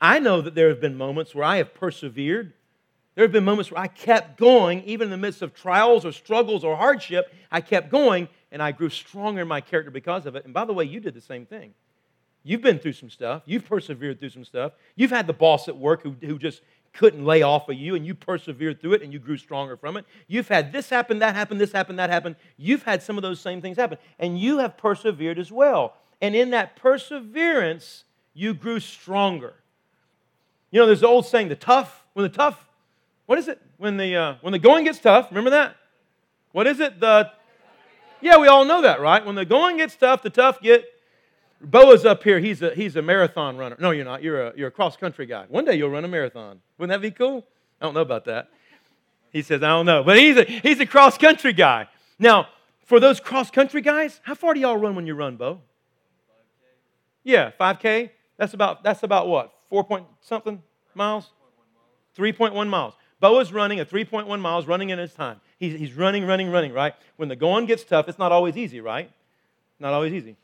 I know that there have been moments where I have persevered. There have been moments where I kept going, even in the midst of trials or struggles or hardship, I kept going and I grew stronger in my character because of it. And by the way, you did the same thing. You've been through some stuff. You've persevered through some stuff. You've had the boss at work who just couldn't lay off of you, and you persevered through it, and you grew stronger from it. You've had this happen, that happen, this happen, that happen. You've had some of those same things happen, and you have persevered as well. And in that perseverance, you grew stronger. You know, there's the old saying, when the going gets tough, remember that? What is it? Yeah, we all know that, right? When the going gets tough, the tough get. Boa's up here. He's a marathon runner. No, you're not. You're a cross-country guy. One day you'll run a marathon. Wouldn't that be cool? I don't know about that. He says, I don't know. But he's a cross-country guy. Now, for those cross-country guys, how far do y'all run when you run, Bo? 5K. Yeah, 5K. That's about what? 4-point-something miles? 3.1 miles. Bo is running at 3.1 miles, running in his time. He's running, right? When the going gets tough, it's not always easy, right? Not always easy.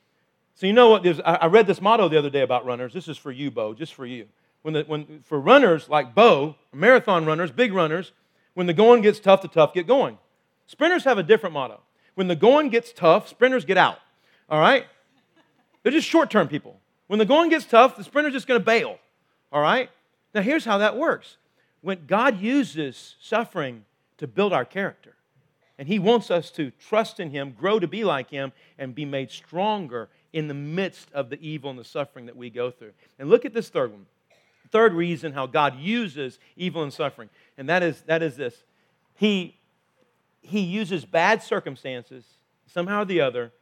So you know what? I read this motto the other day about runners. This is for you, Bo, just for you. For runners like Bo, marathon runners, big runners, when the going gets tough, the tough get going. Sprinters have a different motto. When the going gets tough, sprinters get out. All right? They're just short-term people. When the going gets tough, the sprinter's just going to bail. All right? Now here's how that works. When God uses suffering to build our character, and He wants us to trust in Him, grow to be like Him, and be made stronger in the midst of the evil and the suffering that we go through. And look at this third one. Third reason how God uses evil and suffering. And that is this. He uses bad circumstances, somehow or the other.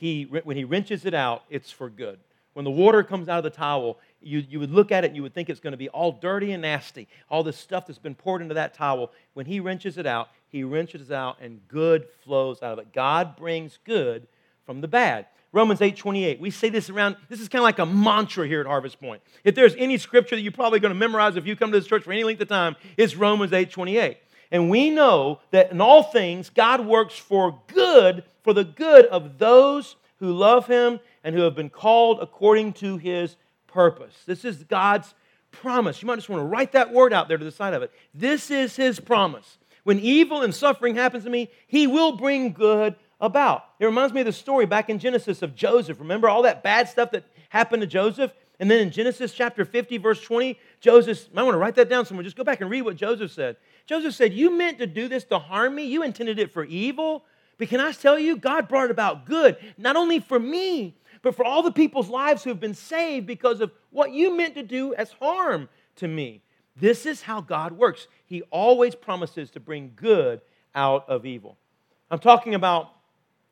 When He wrenches it out, it's for good. When the water comes out of the towel, you would look at it and you would think it's going to be all dirty and nasty, all this stuff that's been poured into that towel. When He wrenches it out, He wrenches it out and good flows out of it. God brings good from the bad. Romans 8:28. We say this is kind of like a mantra here at Harvest Point. If there's any scripture that you're probably going to memorize if you come to this church for any length of time, it's Romans 8:28. And we know that in all things, God works for good, for the good of those who love Him and who have been called according to His purpose. This is God's promise. You might just want to write that word out there to the side of it. This is His promise. When evil and suffering happens to me, He will bring good about. It reminds me of the story back in Genesis of Joseph. Remember all that bad stuff that happened to Joseph? And then in Genesis chapter 50, verse 20, Joseph, you might want to write that down somewhere. Just go back and read what Joseph said. Joseph said, you meant to do this to harm me. You intended it for evil. But can I tell you, God brought it about good, not only for me, but for all the people's lives who have been saved because of what you meant to do as harm to me. This is how God works. He always promises to bring good out of evil. I'm talking about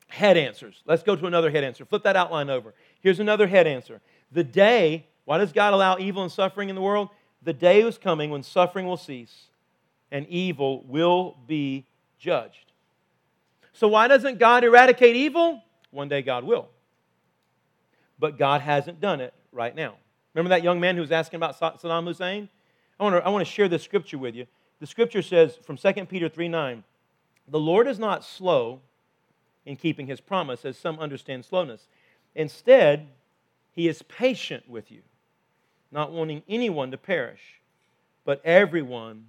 head answers. Let's go to another head answer. Flip that outline over. Here's another head answer. Why does God allow evil and suffering in the world? The day is coming when suffering will cease and evil will be judged. So why doesn't God eradicate evil? One day God will. But God hasn't done it right now. Remember that young man who was asking about Saddam Hussein? I want to share this scripture with you. The scripture says from 2 Peter 3:9, the Lord is not slow in keeping His promise, as some understand slowness. Instead, He is patient with you, not wanting anyone to perish, but everyone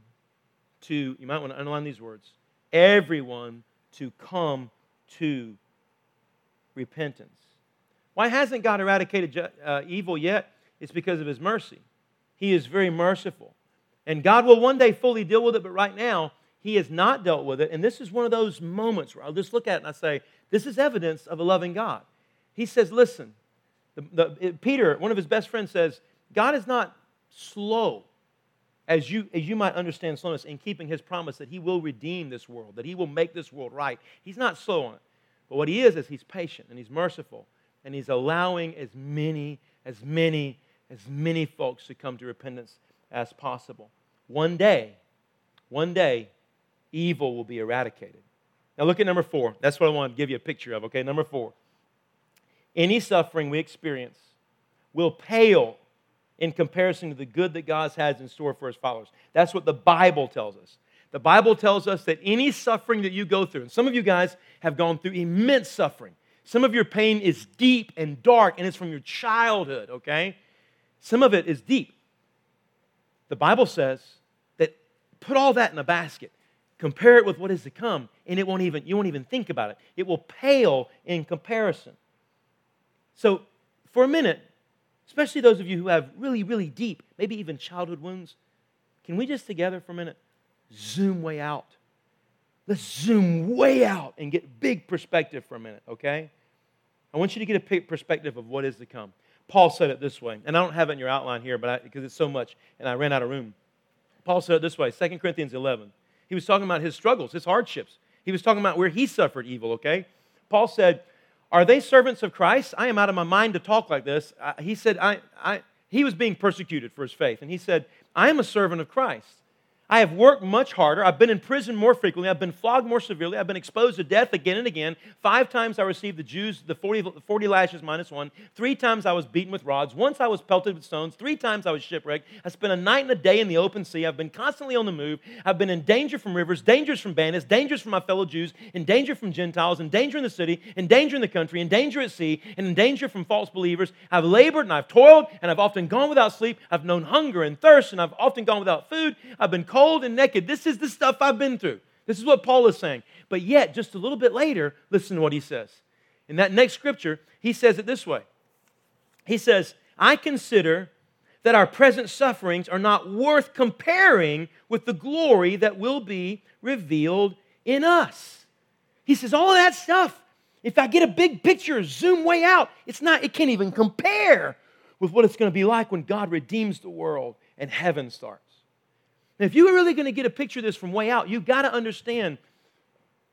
to, you might want to underline these words, everyone to come to repentance. Why hasn't God eradicated evil yet? It's because of His mercy. He is very merciful. And God will one day fully deal with it, but right now, He has not dealt with it. And this is one of those moments where I'll just look at it and I say, this is evidence of a loving God. He says, listen, Peter, one of his best friends says, God is not slow as you might understand slowness, in keeping his promise that he will redeem this world, that he will make this world right. He's not slow on it. But what he is he's patient and he's merciful, and he's allowing as many folks to come to repentance as possible. One day, evil will be eradicated. Now look at number 4. That's what I want to give you a picture of, okay? Number 4. Any suffering we experience will pale in comparison to the good that God has in store for his followers. That's what the Bible tells us. The Bible tells us that any suffering that you go through, and some of you guys have gone through immense suffering. Some of your pain is deep and dark, and it's from your childhood, okay? Some of it is deep. The Bible says that put all that in a basket. Compare it with what is to come, and you won't even think about it. It will pale in comparison. So for a minute, especially those of you who have really, really deep, maybe even childhood wounds, can we just together for a minute zoom way out? Let's zoom way out and get big perspective for a minute, okay? I want you to get a big perspective of what is to come. Paul said it this way, and I don't have it in your outline here because it's so much, and I ran out of room. Paul said it this way, 2 Corinthians 11. He was talking about his struggles, his hardships. He was talking about where he suffered evil, okay? Paul said, "Are they servants of Christ? I am out of my mind to talk like this." He said, he was being persecuted for his faith. And he said, "I am a servant of Christ. I have worked much harder. I've been in prison more frequently. I've been flogged more severely. I've been exposed to death again and again. 5 times I received the Jews, the 40 lashes minus 1. 3 times I was beaten with rods. Once I was pelted with stones. 3 times I was shipwrecked. I spent a night and a day in the open sea. I've been constantly on the move. I've been in danger from rivers, dangers from bandits, dangers from my fellow Jews, in danger from Gentiles, in danger in the city, in danger in the country, in danger at sea, and in danger from false believers. I've labored and I've toiled, and I've often gone without sleep. I've known hunger and thirst, and I've often gone without food. I've been cold and naked." This is the stuff I've been through. This is what Paul is saying. But yet, just a little bit later, listen to what he says. In that next scripture, he says it this way. He says, "I consider that our present sufferings are not worth comparing with the glory that will be revealed in us." He says, all of that stuff, if I get a big picture, zoom way out, it can't even compare with what it's going to be like when God redeems the world and heaven starts. Now, if you were really going to get a picture of this from way out, you've got to understand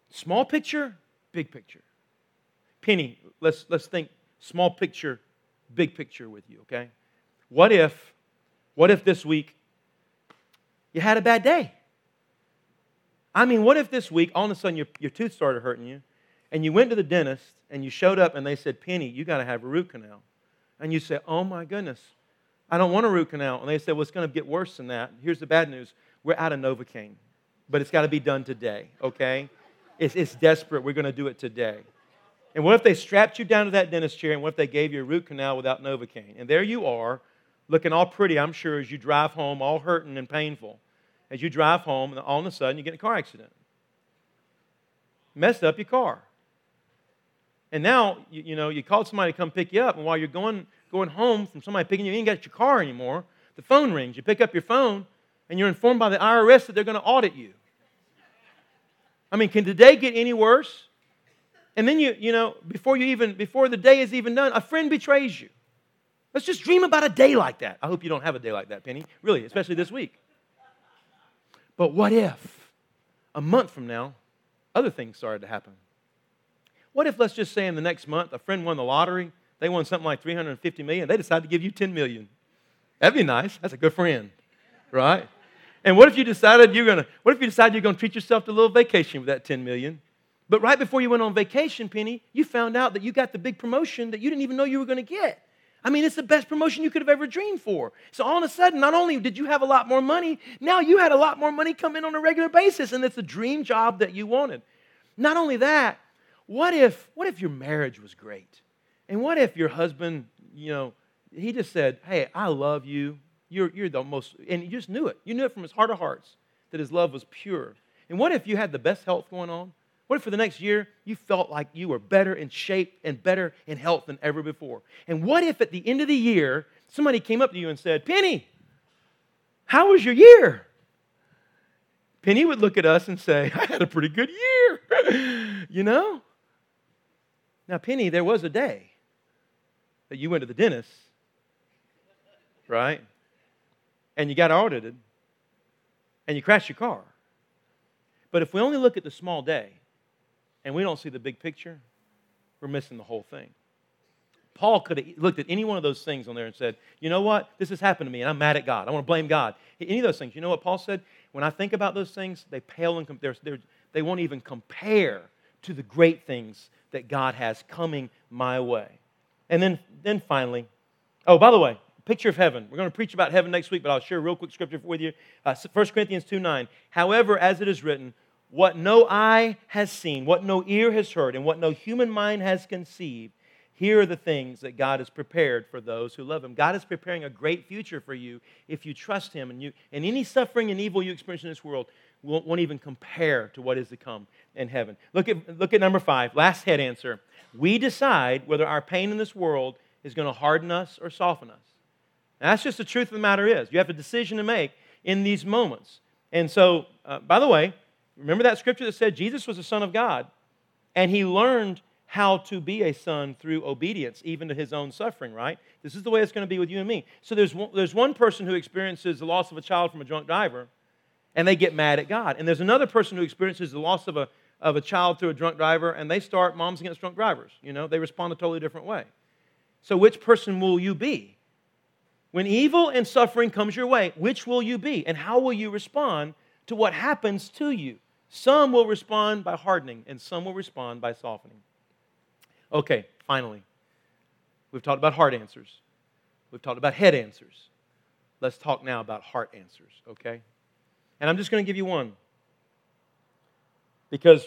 small picture, big picture. Penny, let's think small picture, big picture with you, okay? What if this week you had a bad day? I mean, what if this week all of a sudden your tooth started hurting you, and you went to the dentist, and you showed up, and they said, "Penny, you got to have a root canal." And you say, "Oh my goodness, I don't want a root canal." And they said, "Well, it's going to get worse than that. Here's the bad news. We're out of Novocaine, but it's got to be done today, okay? It's desperate. We're going to do it today." And what if they strapped you down to that dentist chair, and what if they gave you a root canal without Novocaine? And there you are, looking all pretty, I'm sure, as you drive home, all hurting and painful. As you drive home, and all of a sudden, you get in a car accident. Messed up your car. And now, you called somebody to come pick you up, and while you're going home from somebody picking you, you ain't got your car anymore. The phone rings. You pick up your phone, and you're informed by the IRS that they're going to audit you. I mean, can today get any worse? And then before the day is even done, a friend betrays you. Let's just dream about a day like that. I hope you don't have a day like that, Penny. Really, especially this week. But what if a month from now, other things started to happen? What if, let's just say in the next month, a friend won the lottery? They won something like $350 million. They decided to give you $10 million. That'd be nice. That's a good friend, right? And what if you decided you're going to treat yourself to a little vacation with that $10 million? But right before you went on vacation, Penny, you found out that you got the big promotion that you didn't even know you were going to get. I mean, it's the best promotion you could have ever dreamed for. So all of a sudden, not only did you have a lot more money, now you had a lot more money come in on a regular basis, and it's the dream job that you wanted. Not only that, what if your marriage was great? And what if your husband, he just said, "Hey, I love you. You're the most," and you just knew it. You knew it from his heart of hearts that his love was pure. And what if you had the best health going on? What if for the next year you felt like you were better in shape and better in health than ever before? And what if at the end of the year somebody came up to you and said, "Penny, how was your year?" Penny would look at us and say, "I had a pretty good year," Now, Penny, there was a day that you went to the dentist, right? And you got audited, and you crash your car. But if we only look at the small day and we don't see the big picture, we're missing the whole thing. Paul could have looked at any one of those things on there and said, you know what, this has happened to me, and I'm mad at God. I want to blame God. Any of those things. You know what Paul said? When I think about those things, they pale and they won't even compare to the great things that God has coming my way. And then finally, oh, by the way, picture of heaven. We're going to preach about heaven next week, but I'll share a real quick scripture with you. 1 Corinthians 2:9. However, as it is written, what no eye has seen, what no ear has heard, and what no human mind has conceived, here are the things that God has prepared for those who love Him. God is preparing a great future for you if you trust Him. And any suffering and evil you experience in this world won't even compare to what is to come in heaven. Look at number 5, last head answer. We decide whether our pain in this world is going to harden us or soften us. And that's just the truth of the matter is. You have a decision to make in these moments. And so, by the way, remember that scripture that said Jesus was the Son of God, and He learned how to be a son through obedience, even to His own suffering, right? This is the way it's going to be with you and me. So there's one person who experiences the loss of a child from a drunk driver, and they get mad at God. And there's another person who experiences the loss of a child through a drunk driver, and they start Moms Against Drunk Drivers. You know, they respond a totally different way. So which person will you be? When evil and suffering comes your way, which will you be? And how will you respond to what happens to you? Some will respond by hardening, and some will respond by softening. Okay, finally, we've talked about heart answers. We've talked about head answers. Let's talk now about heart answers, okay? And I'm just going to give you one. Because,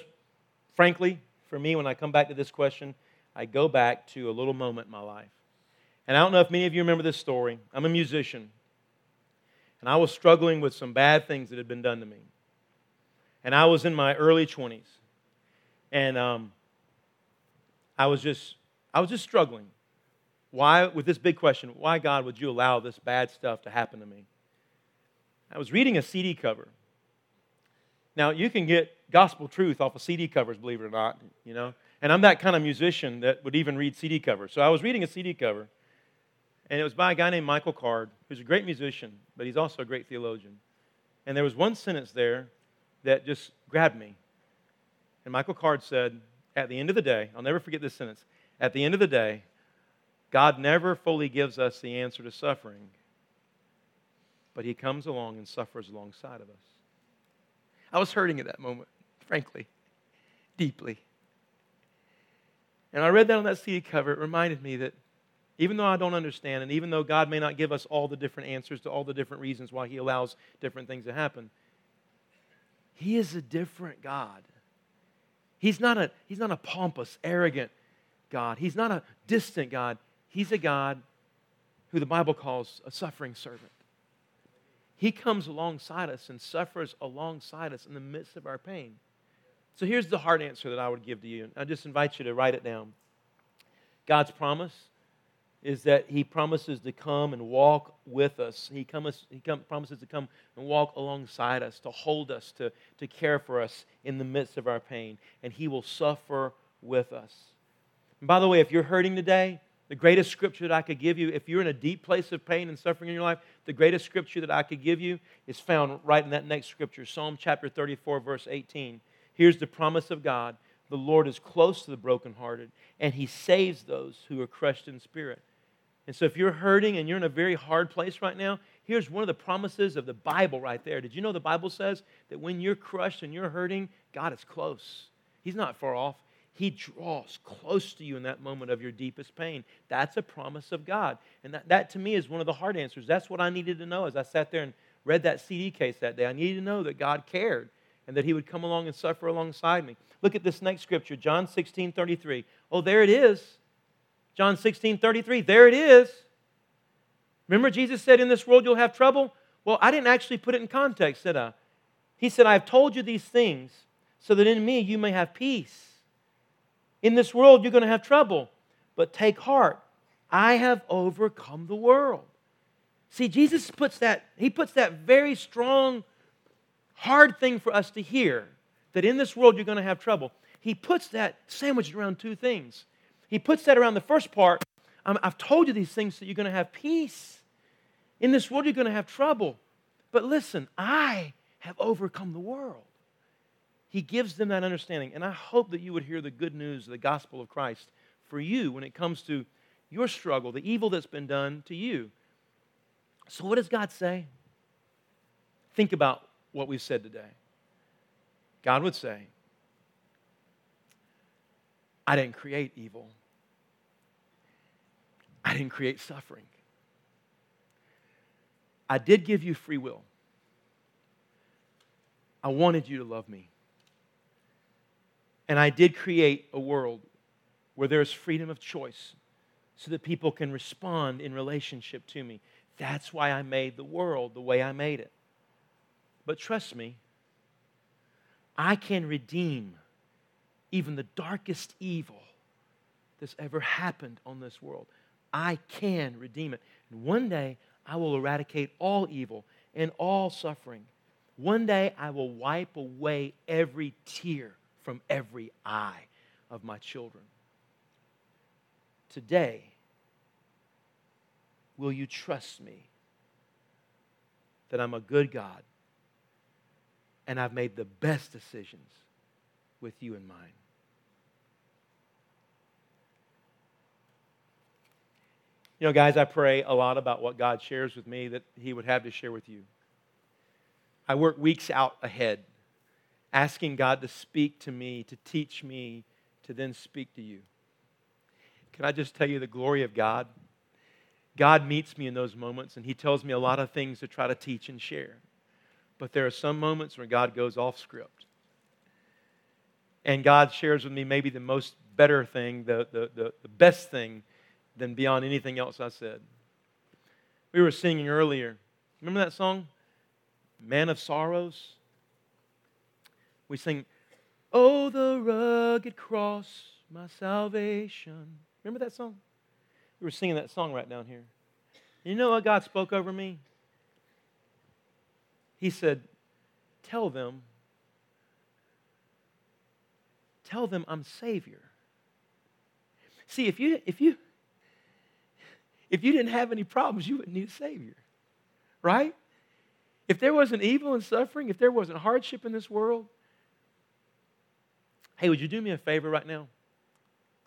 frankly, for me, when I come back to this question, I go back to a little moment in my life. And I don't know if many of you remember this story. I'm a musician. And I was struggling with some bad things that had been done to me. And I was in my early 20s. And I was just struggling. Why, with this big question, why, God, would you allow this bad stuff to happen to me? I was reading a CD cover. Now, you can get gospel truth off of CD covers, believe it or not, you know. And I'm that kind of musician that would even read CD covers. So I was reading a CD cover, and it was by a guy named Michael Card, who's a great musician, but he's also a great theologian. And there was one sentence there that just grabbed me. And Michael Card said, at the end of the day, I'll never forget this sentence, at the end of the day, God never fully gives us the answer to suffering, but He comes along and suffers alongside of us. I was hurting at that moment, frankly, deeply. And I read that on that CD cover. It reminded me that even though I don't understand, and even though God may not give us all the different answers to all the different reasons why He allows different things to happen, He is a different God. He's not a pompous, arrogant God. He's not a distant God. He's a God who the Bible calls a suffering servant. He comes alongside us and suffers alongside us in the midst of our pain. So here's the hard answer that I would give to you. I just invite you to write it down. God's promise is that He promises to come and walk with us. He promises to come and walk alongside us, to hold us, to care for us in the midst of our pain. And He will suffer with us. And by the way, if you're hurting today, the greatest scripture that I could give you, if you're in a deep place of pain and suffering in your life, the greatest scripture that I could give you is found right in that next scripture, Psalm chapter 34, verse 18. Here's the promise of God. The Lord is close to the brokenhearted, and He saves those who are crushed in spirit. And so if you're hurting and you're in a very hard place right now, here's one of the promises of the Bible right there. Did you know the Bible says that when you're crushed and you're hurting, God is close. He's not far off. He draws close to you in that moment of your deepest pain. That's a promise of God. And that to me is one of the hard answers. That's what I needed to know as I sat there and read that CD case that day. I needed to know that God cared and that He would come along and suffer alongside me. Look at this next scripture, John 16:33. Oh, there it is. John 16:33, there it is. Remember Jesus said, in this world you'll have trouble? Well, I didn't actually put it in context, did I? He said, I have told you these things so that in me you may have peace. In this world you're going to have trouble, but take heart. I have overcome the world. See, Jesus puts that very strong, hard thing for us to hear, that in this world you're going to have trouble. He puts that sandwiched around two things. He puts that around the first part. I've told you these things so you're going to have peace. In this world, you're going to have trouble. But listen, I have overcome the world. He gives them that understanding. And I hope that you would hear the good news of the gospel of Christ for you when it comes to your struggle, the evil that's been done to you. So what does God say? Think about what we've said today. God would say, I didn't create evil. I didn't create suffering. I did give you free will. I wanted you to love me. And I did create a world where there is freedom of choice so that people can respond in relationship to me. That's why I made the world the way I made it. But trust me, I can redeem even the darkest evil that's ever happened on this world. I can redeem it. And one day, I will eradicate all evil and all suffering. One day, I will wipe away every tear from every eye of my children. Today, will you trust me that I'm a good God and I've made the best decisions with you in mind? You know, guys, I pray a lot about what God shares with me that He would have to share with you. I work weeks out ahead, asking God to speak to me, to teach me, to then speak to you. Can I just tell you the glory of God? God meets me in those moments, and He tells me a lot of things to try to teach and share. But there are some moments where God goes off script. And God shares with me maybe the most better thing, the best thing than beyond anything else I said. We were singing earlier. Remember that song? Man of Sorrows. We sing, oh, the rugged cross, my salvation. Remember that song? We were singing that song right down here. You know what God spoke over me? He said, tell them I'm Savior. See, if you didn't have any problems, you wouldn't need a Savior, right? If there wasn't evil and suffering, if there wasn't hardship in this world, hey, would you do me a favor right now?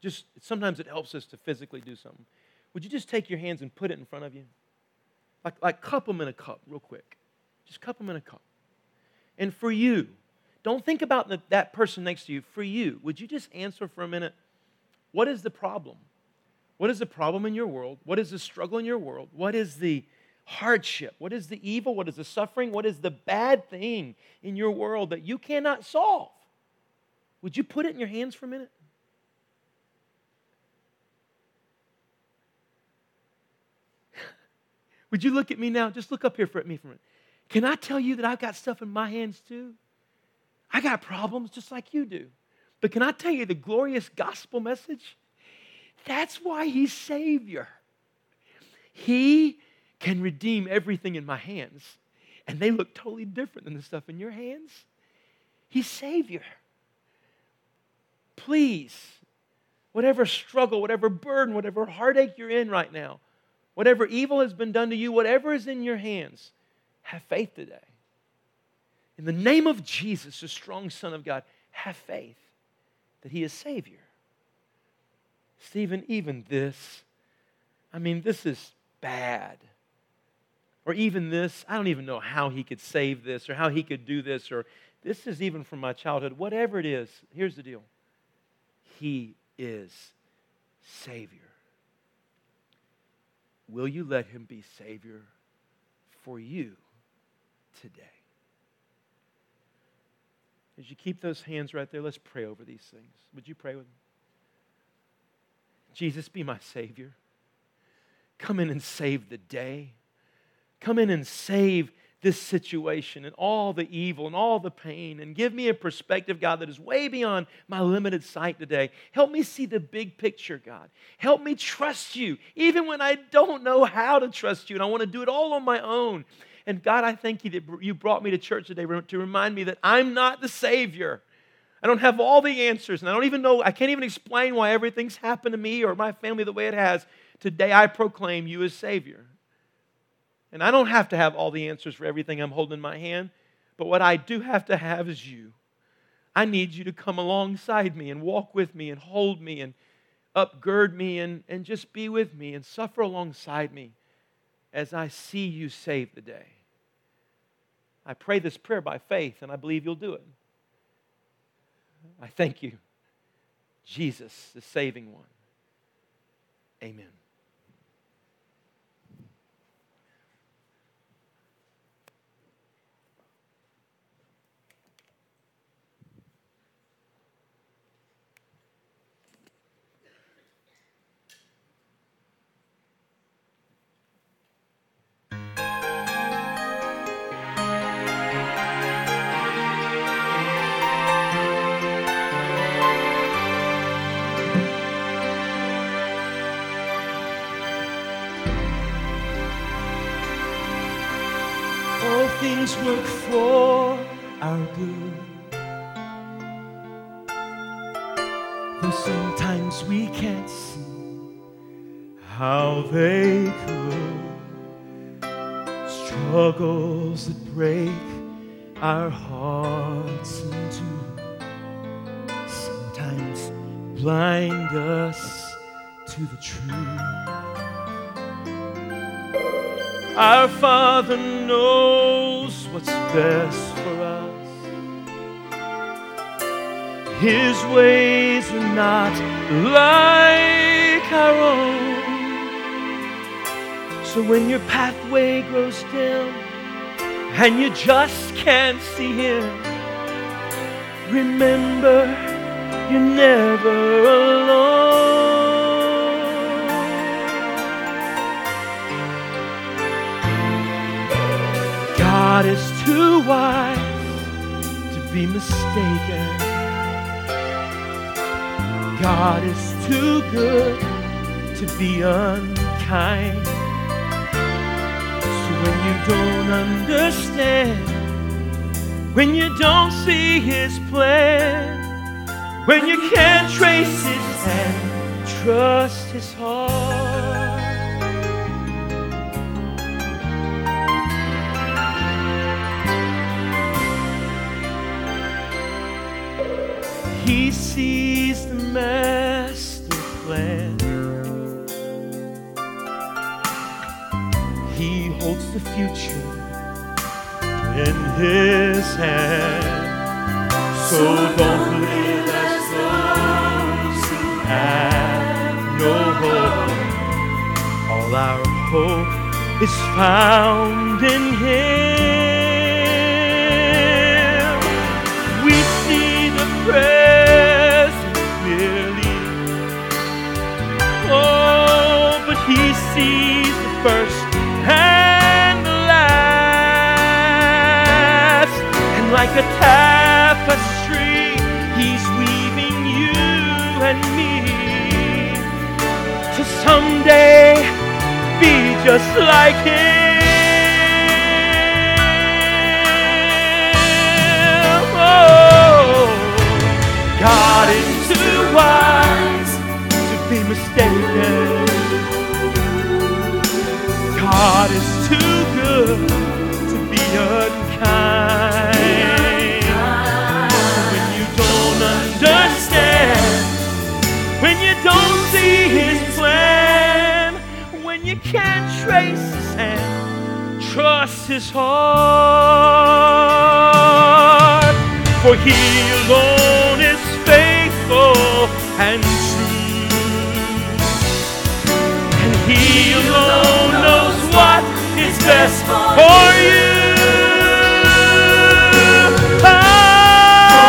Just sometimes it helps us to physically do something. Would you just take your hands and put it in front of you? Like cup them in a cup real quick. Just cup them in a cup. And for you, don't think about that person next to you. For you, would you just answer for a minute, what is the problem? What is the problem in your world? What is the struggle in your world? What is the hardship? What is the evil? What is the suffering? What is the bad thing in your world that you cannot solve? Would you put it in your hands for a minute? Would you look at me now? Just look up here at me for a minute. Can I tell you that I've got stuff in my hands too? I got problems just like you do. But can I tell you the glorious gospel message? That's why He's Savior. He can redeem everything in my hands. And they look totally different than the stuff in your hands. He's Savior. Please, whatever struggle, whatever burden, whatever heartache you're in right now, whatever evil has been done to you, whatever is in your hands, have faith today. In the name of Jesus, the strong Son of God, have faith that He is Savior. Stephen, even this, this is bad. Or even this, I don't even know how He could save this or how He could do this, or this is even from my childhood. Whatever it is, here's the deal. He is Savior. Will you let Him be Savior for you today? As you keep those hands right there, let's pray over these things. Would you pray with me? Jesus, be my Savior. Come in and save the day. Come in and save this situation and all the evil and all the pain, and give me a perspective, God, that is way beyond my limited sight today. Help me see the big picture, God. Help me trust You, even when I don't know how to trust You and I want to do it all on my own. And God, I thank You that You brought me to church today to remind me that I'm not the Savior. I don't have all the answers, and I can't even explain why everything's happened to me or my family the way it has. Today I proclaim You as Savior. And I don't have to have all the answers for everything I'm holding in my hand, But what I do have to have is you. I need you to come alongside me and walk with me and hold me and upgird me and just be with me and suffer alongside me as I see you save the day. I pray this prayer by faith, and I believe you'll do it. I thank you, Jesus, the saving one. Amen. Things work for our good, though sometimes we can't see how they could. Struggles that break our hearts in two sometimes blind us to the truth. Our Father knows what's best for us. His ways are not like our own. So when your pathway grows dim and you just can't see Him, remember you're never alone. God is too wise to be mistaken. God is too good to be unkind. So when you don't understand, when you don't see His plan, when you can't trace His hand, trust His heart. He sees the master plan. He holds the future in His hand. So don't live as those who have no hope. All our hope is found in Him. We see the prayer first and the last, and like a tapestry, He's weaving you and me to someday be just like Him. Oh, God is too wise to be mistaken. God is too good to be unkind. So when you don't understand, when you don't see His plan, when you can't trace His hand, trust His heart. For He alone is faithful and true, and He alone knows what is best for you.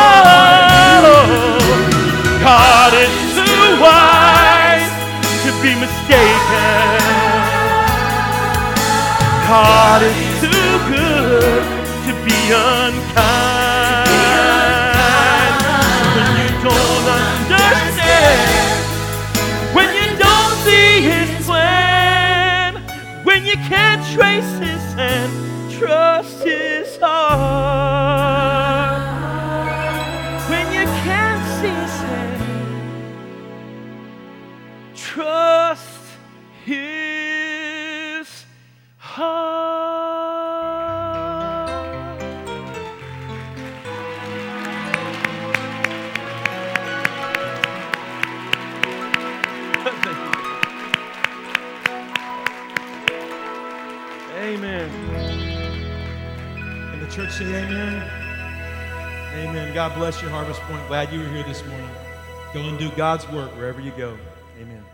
Oh, God is too wise to be mistaken. God is too good to be unkind. So when you don't understand, when you don't see His plan, you can't trace His hand, trust His heart. When you can't see His hand, trust His heart. church say amen? Amen. God bless you, Harvest Point. Glad you were here this morning. Go and do God's work wherever you go. Amen.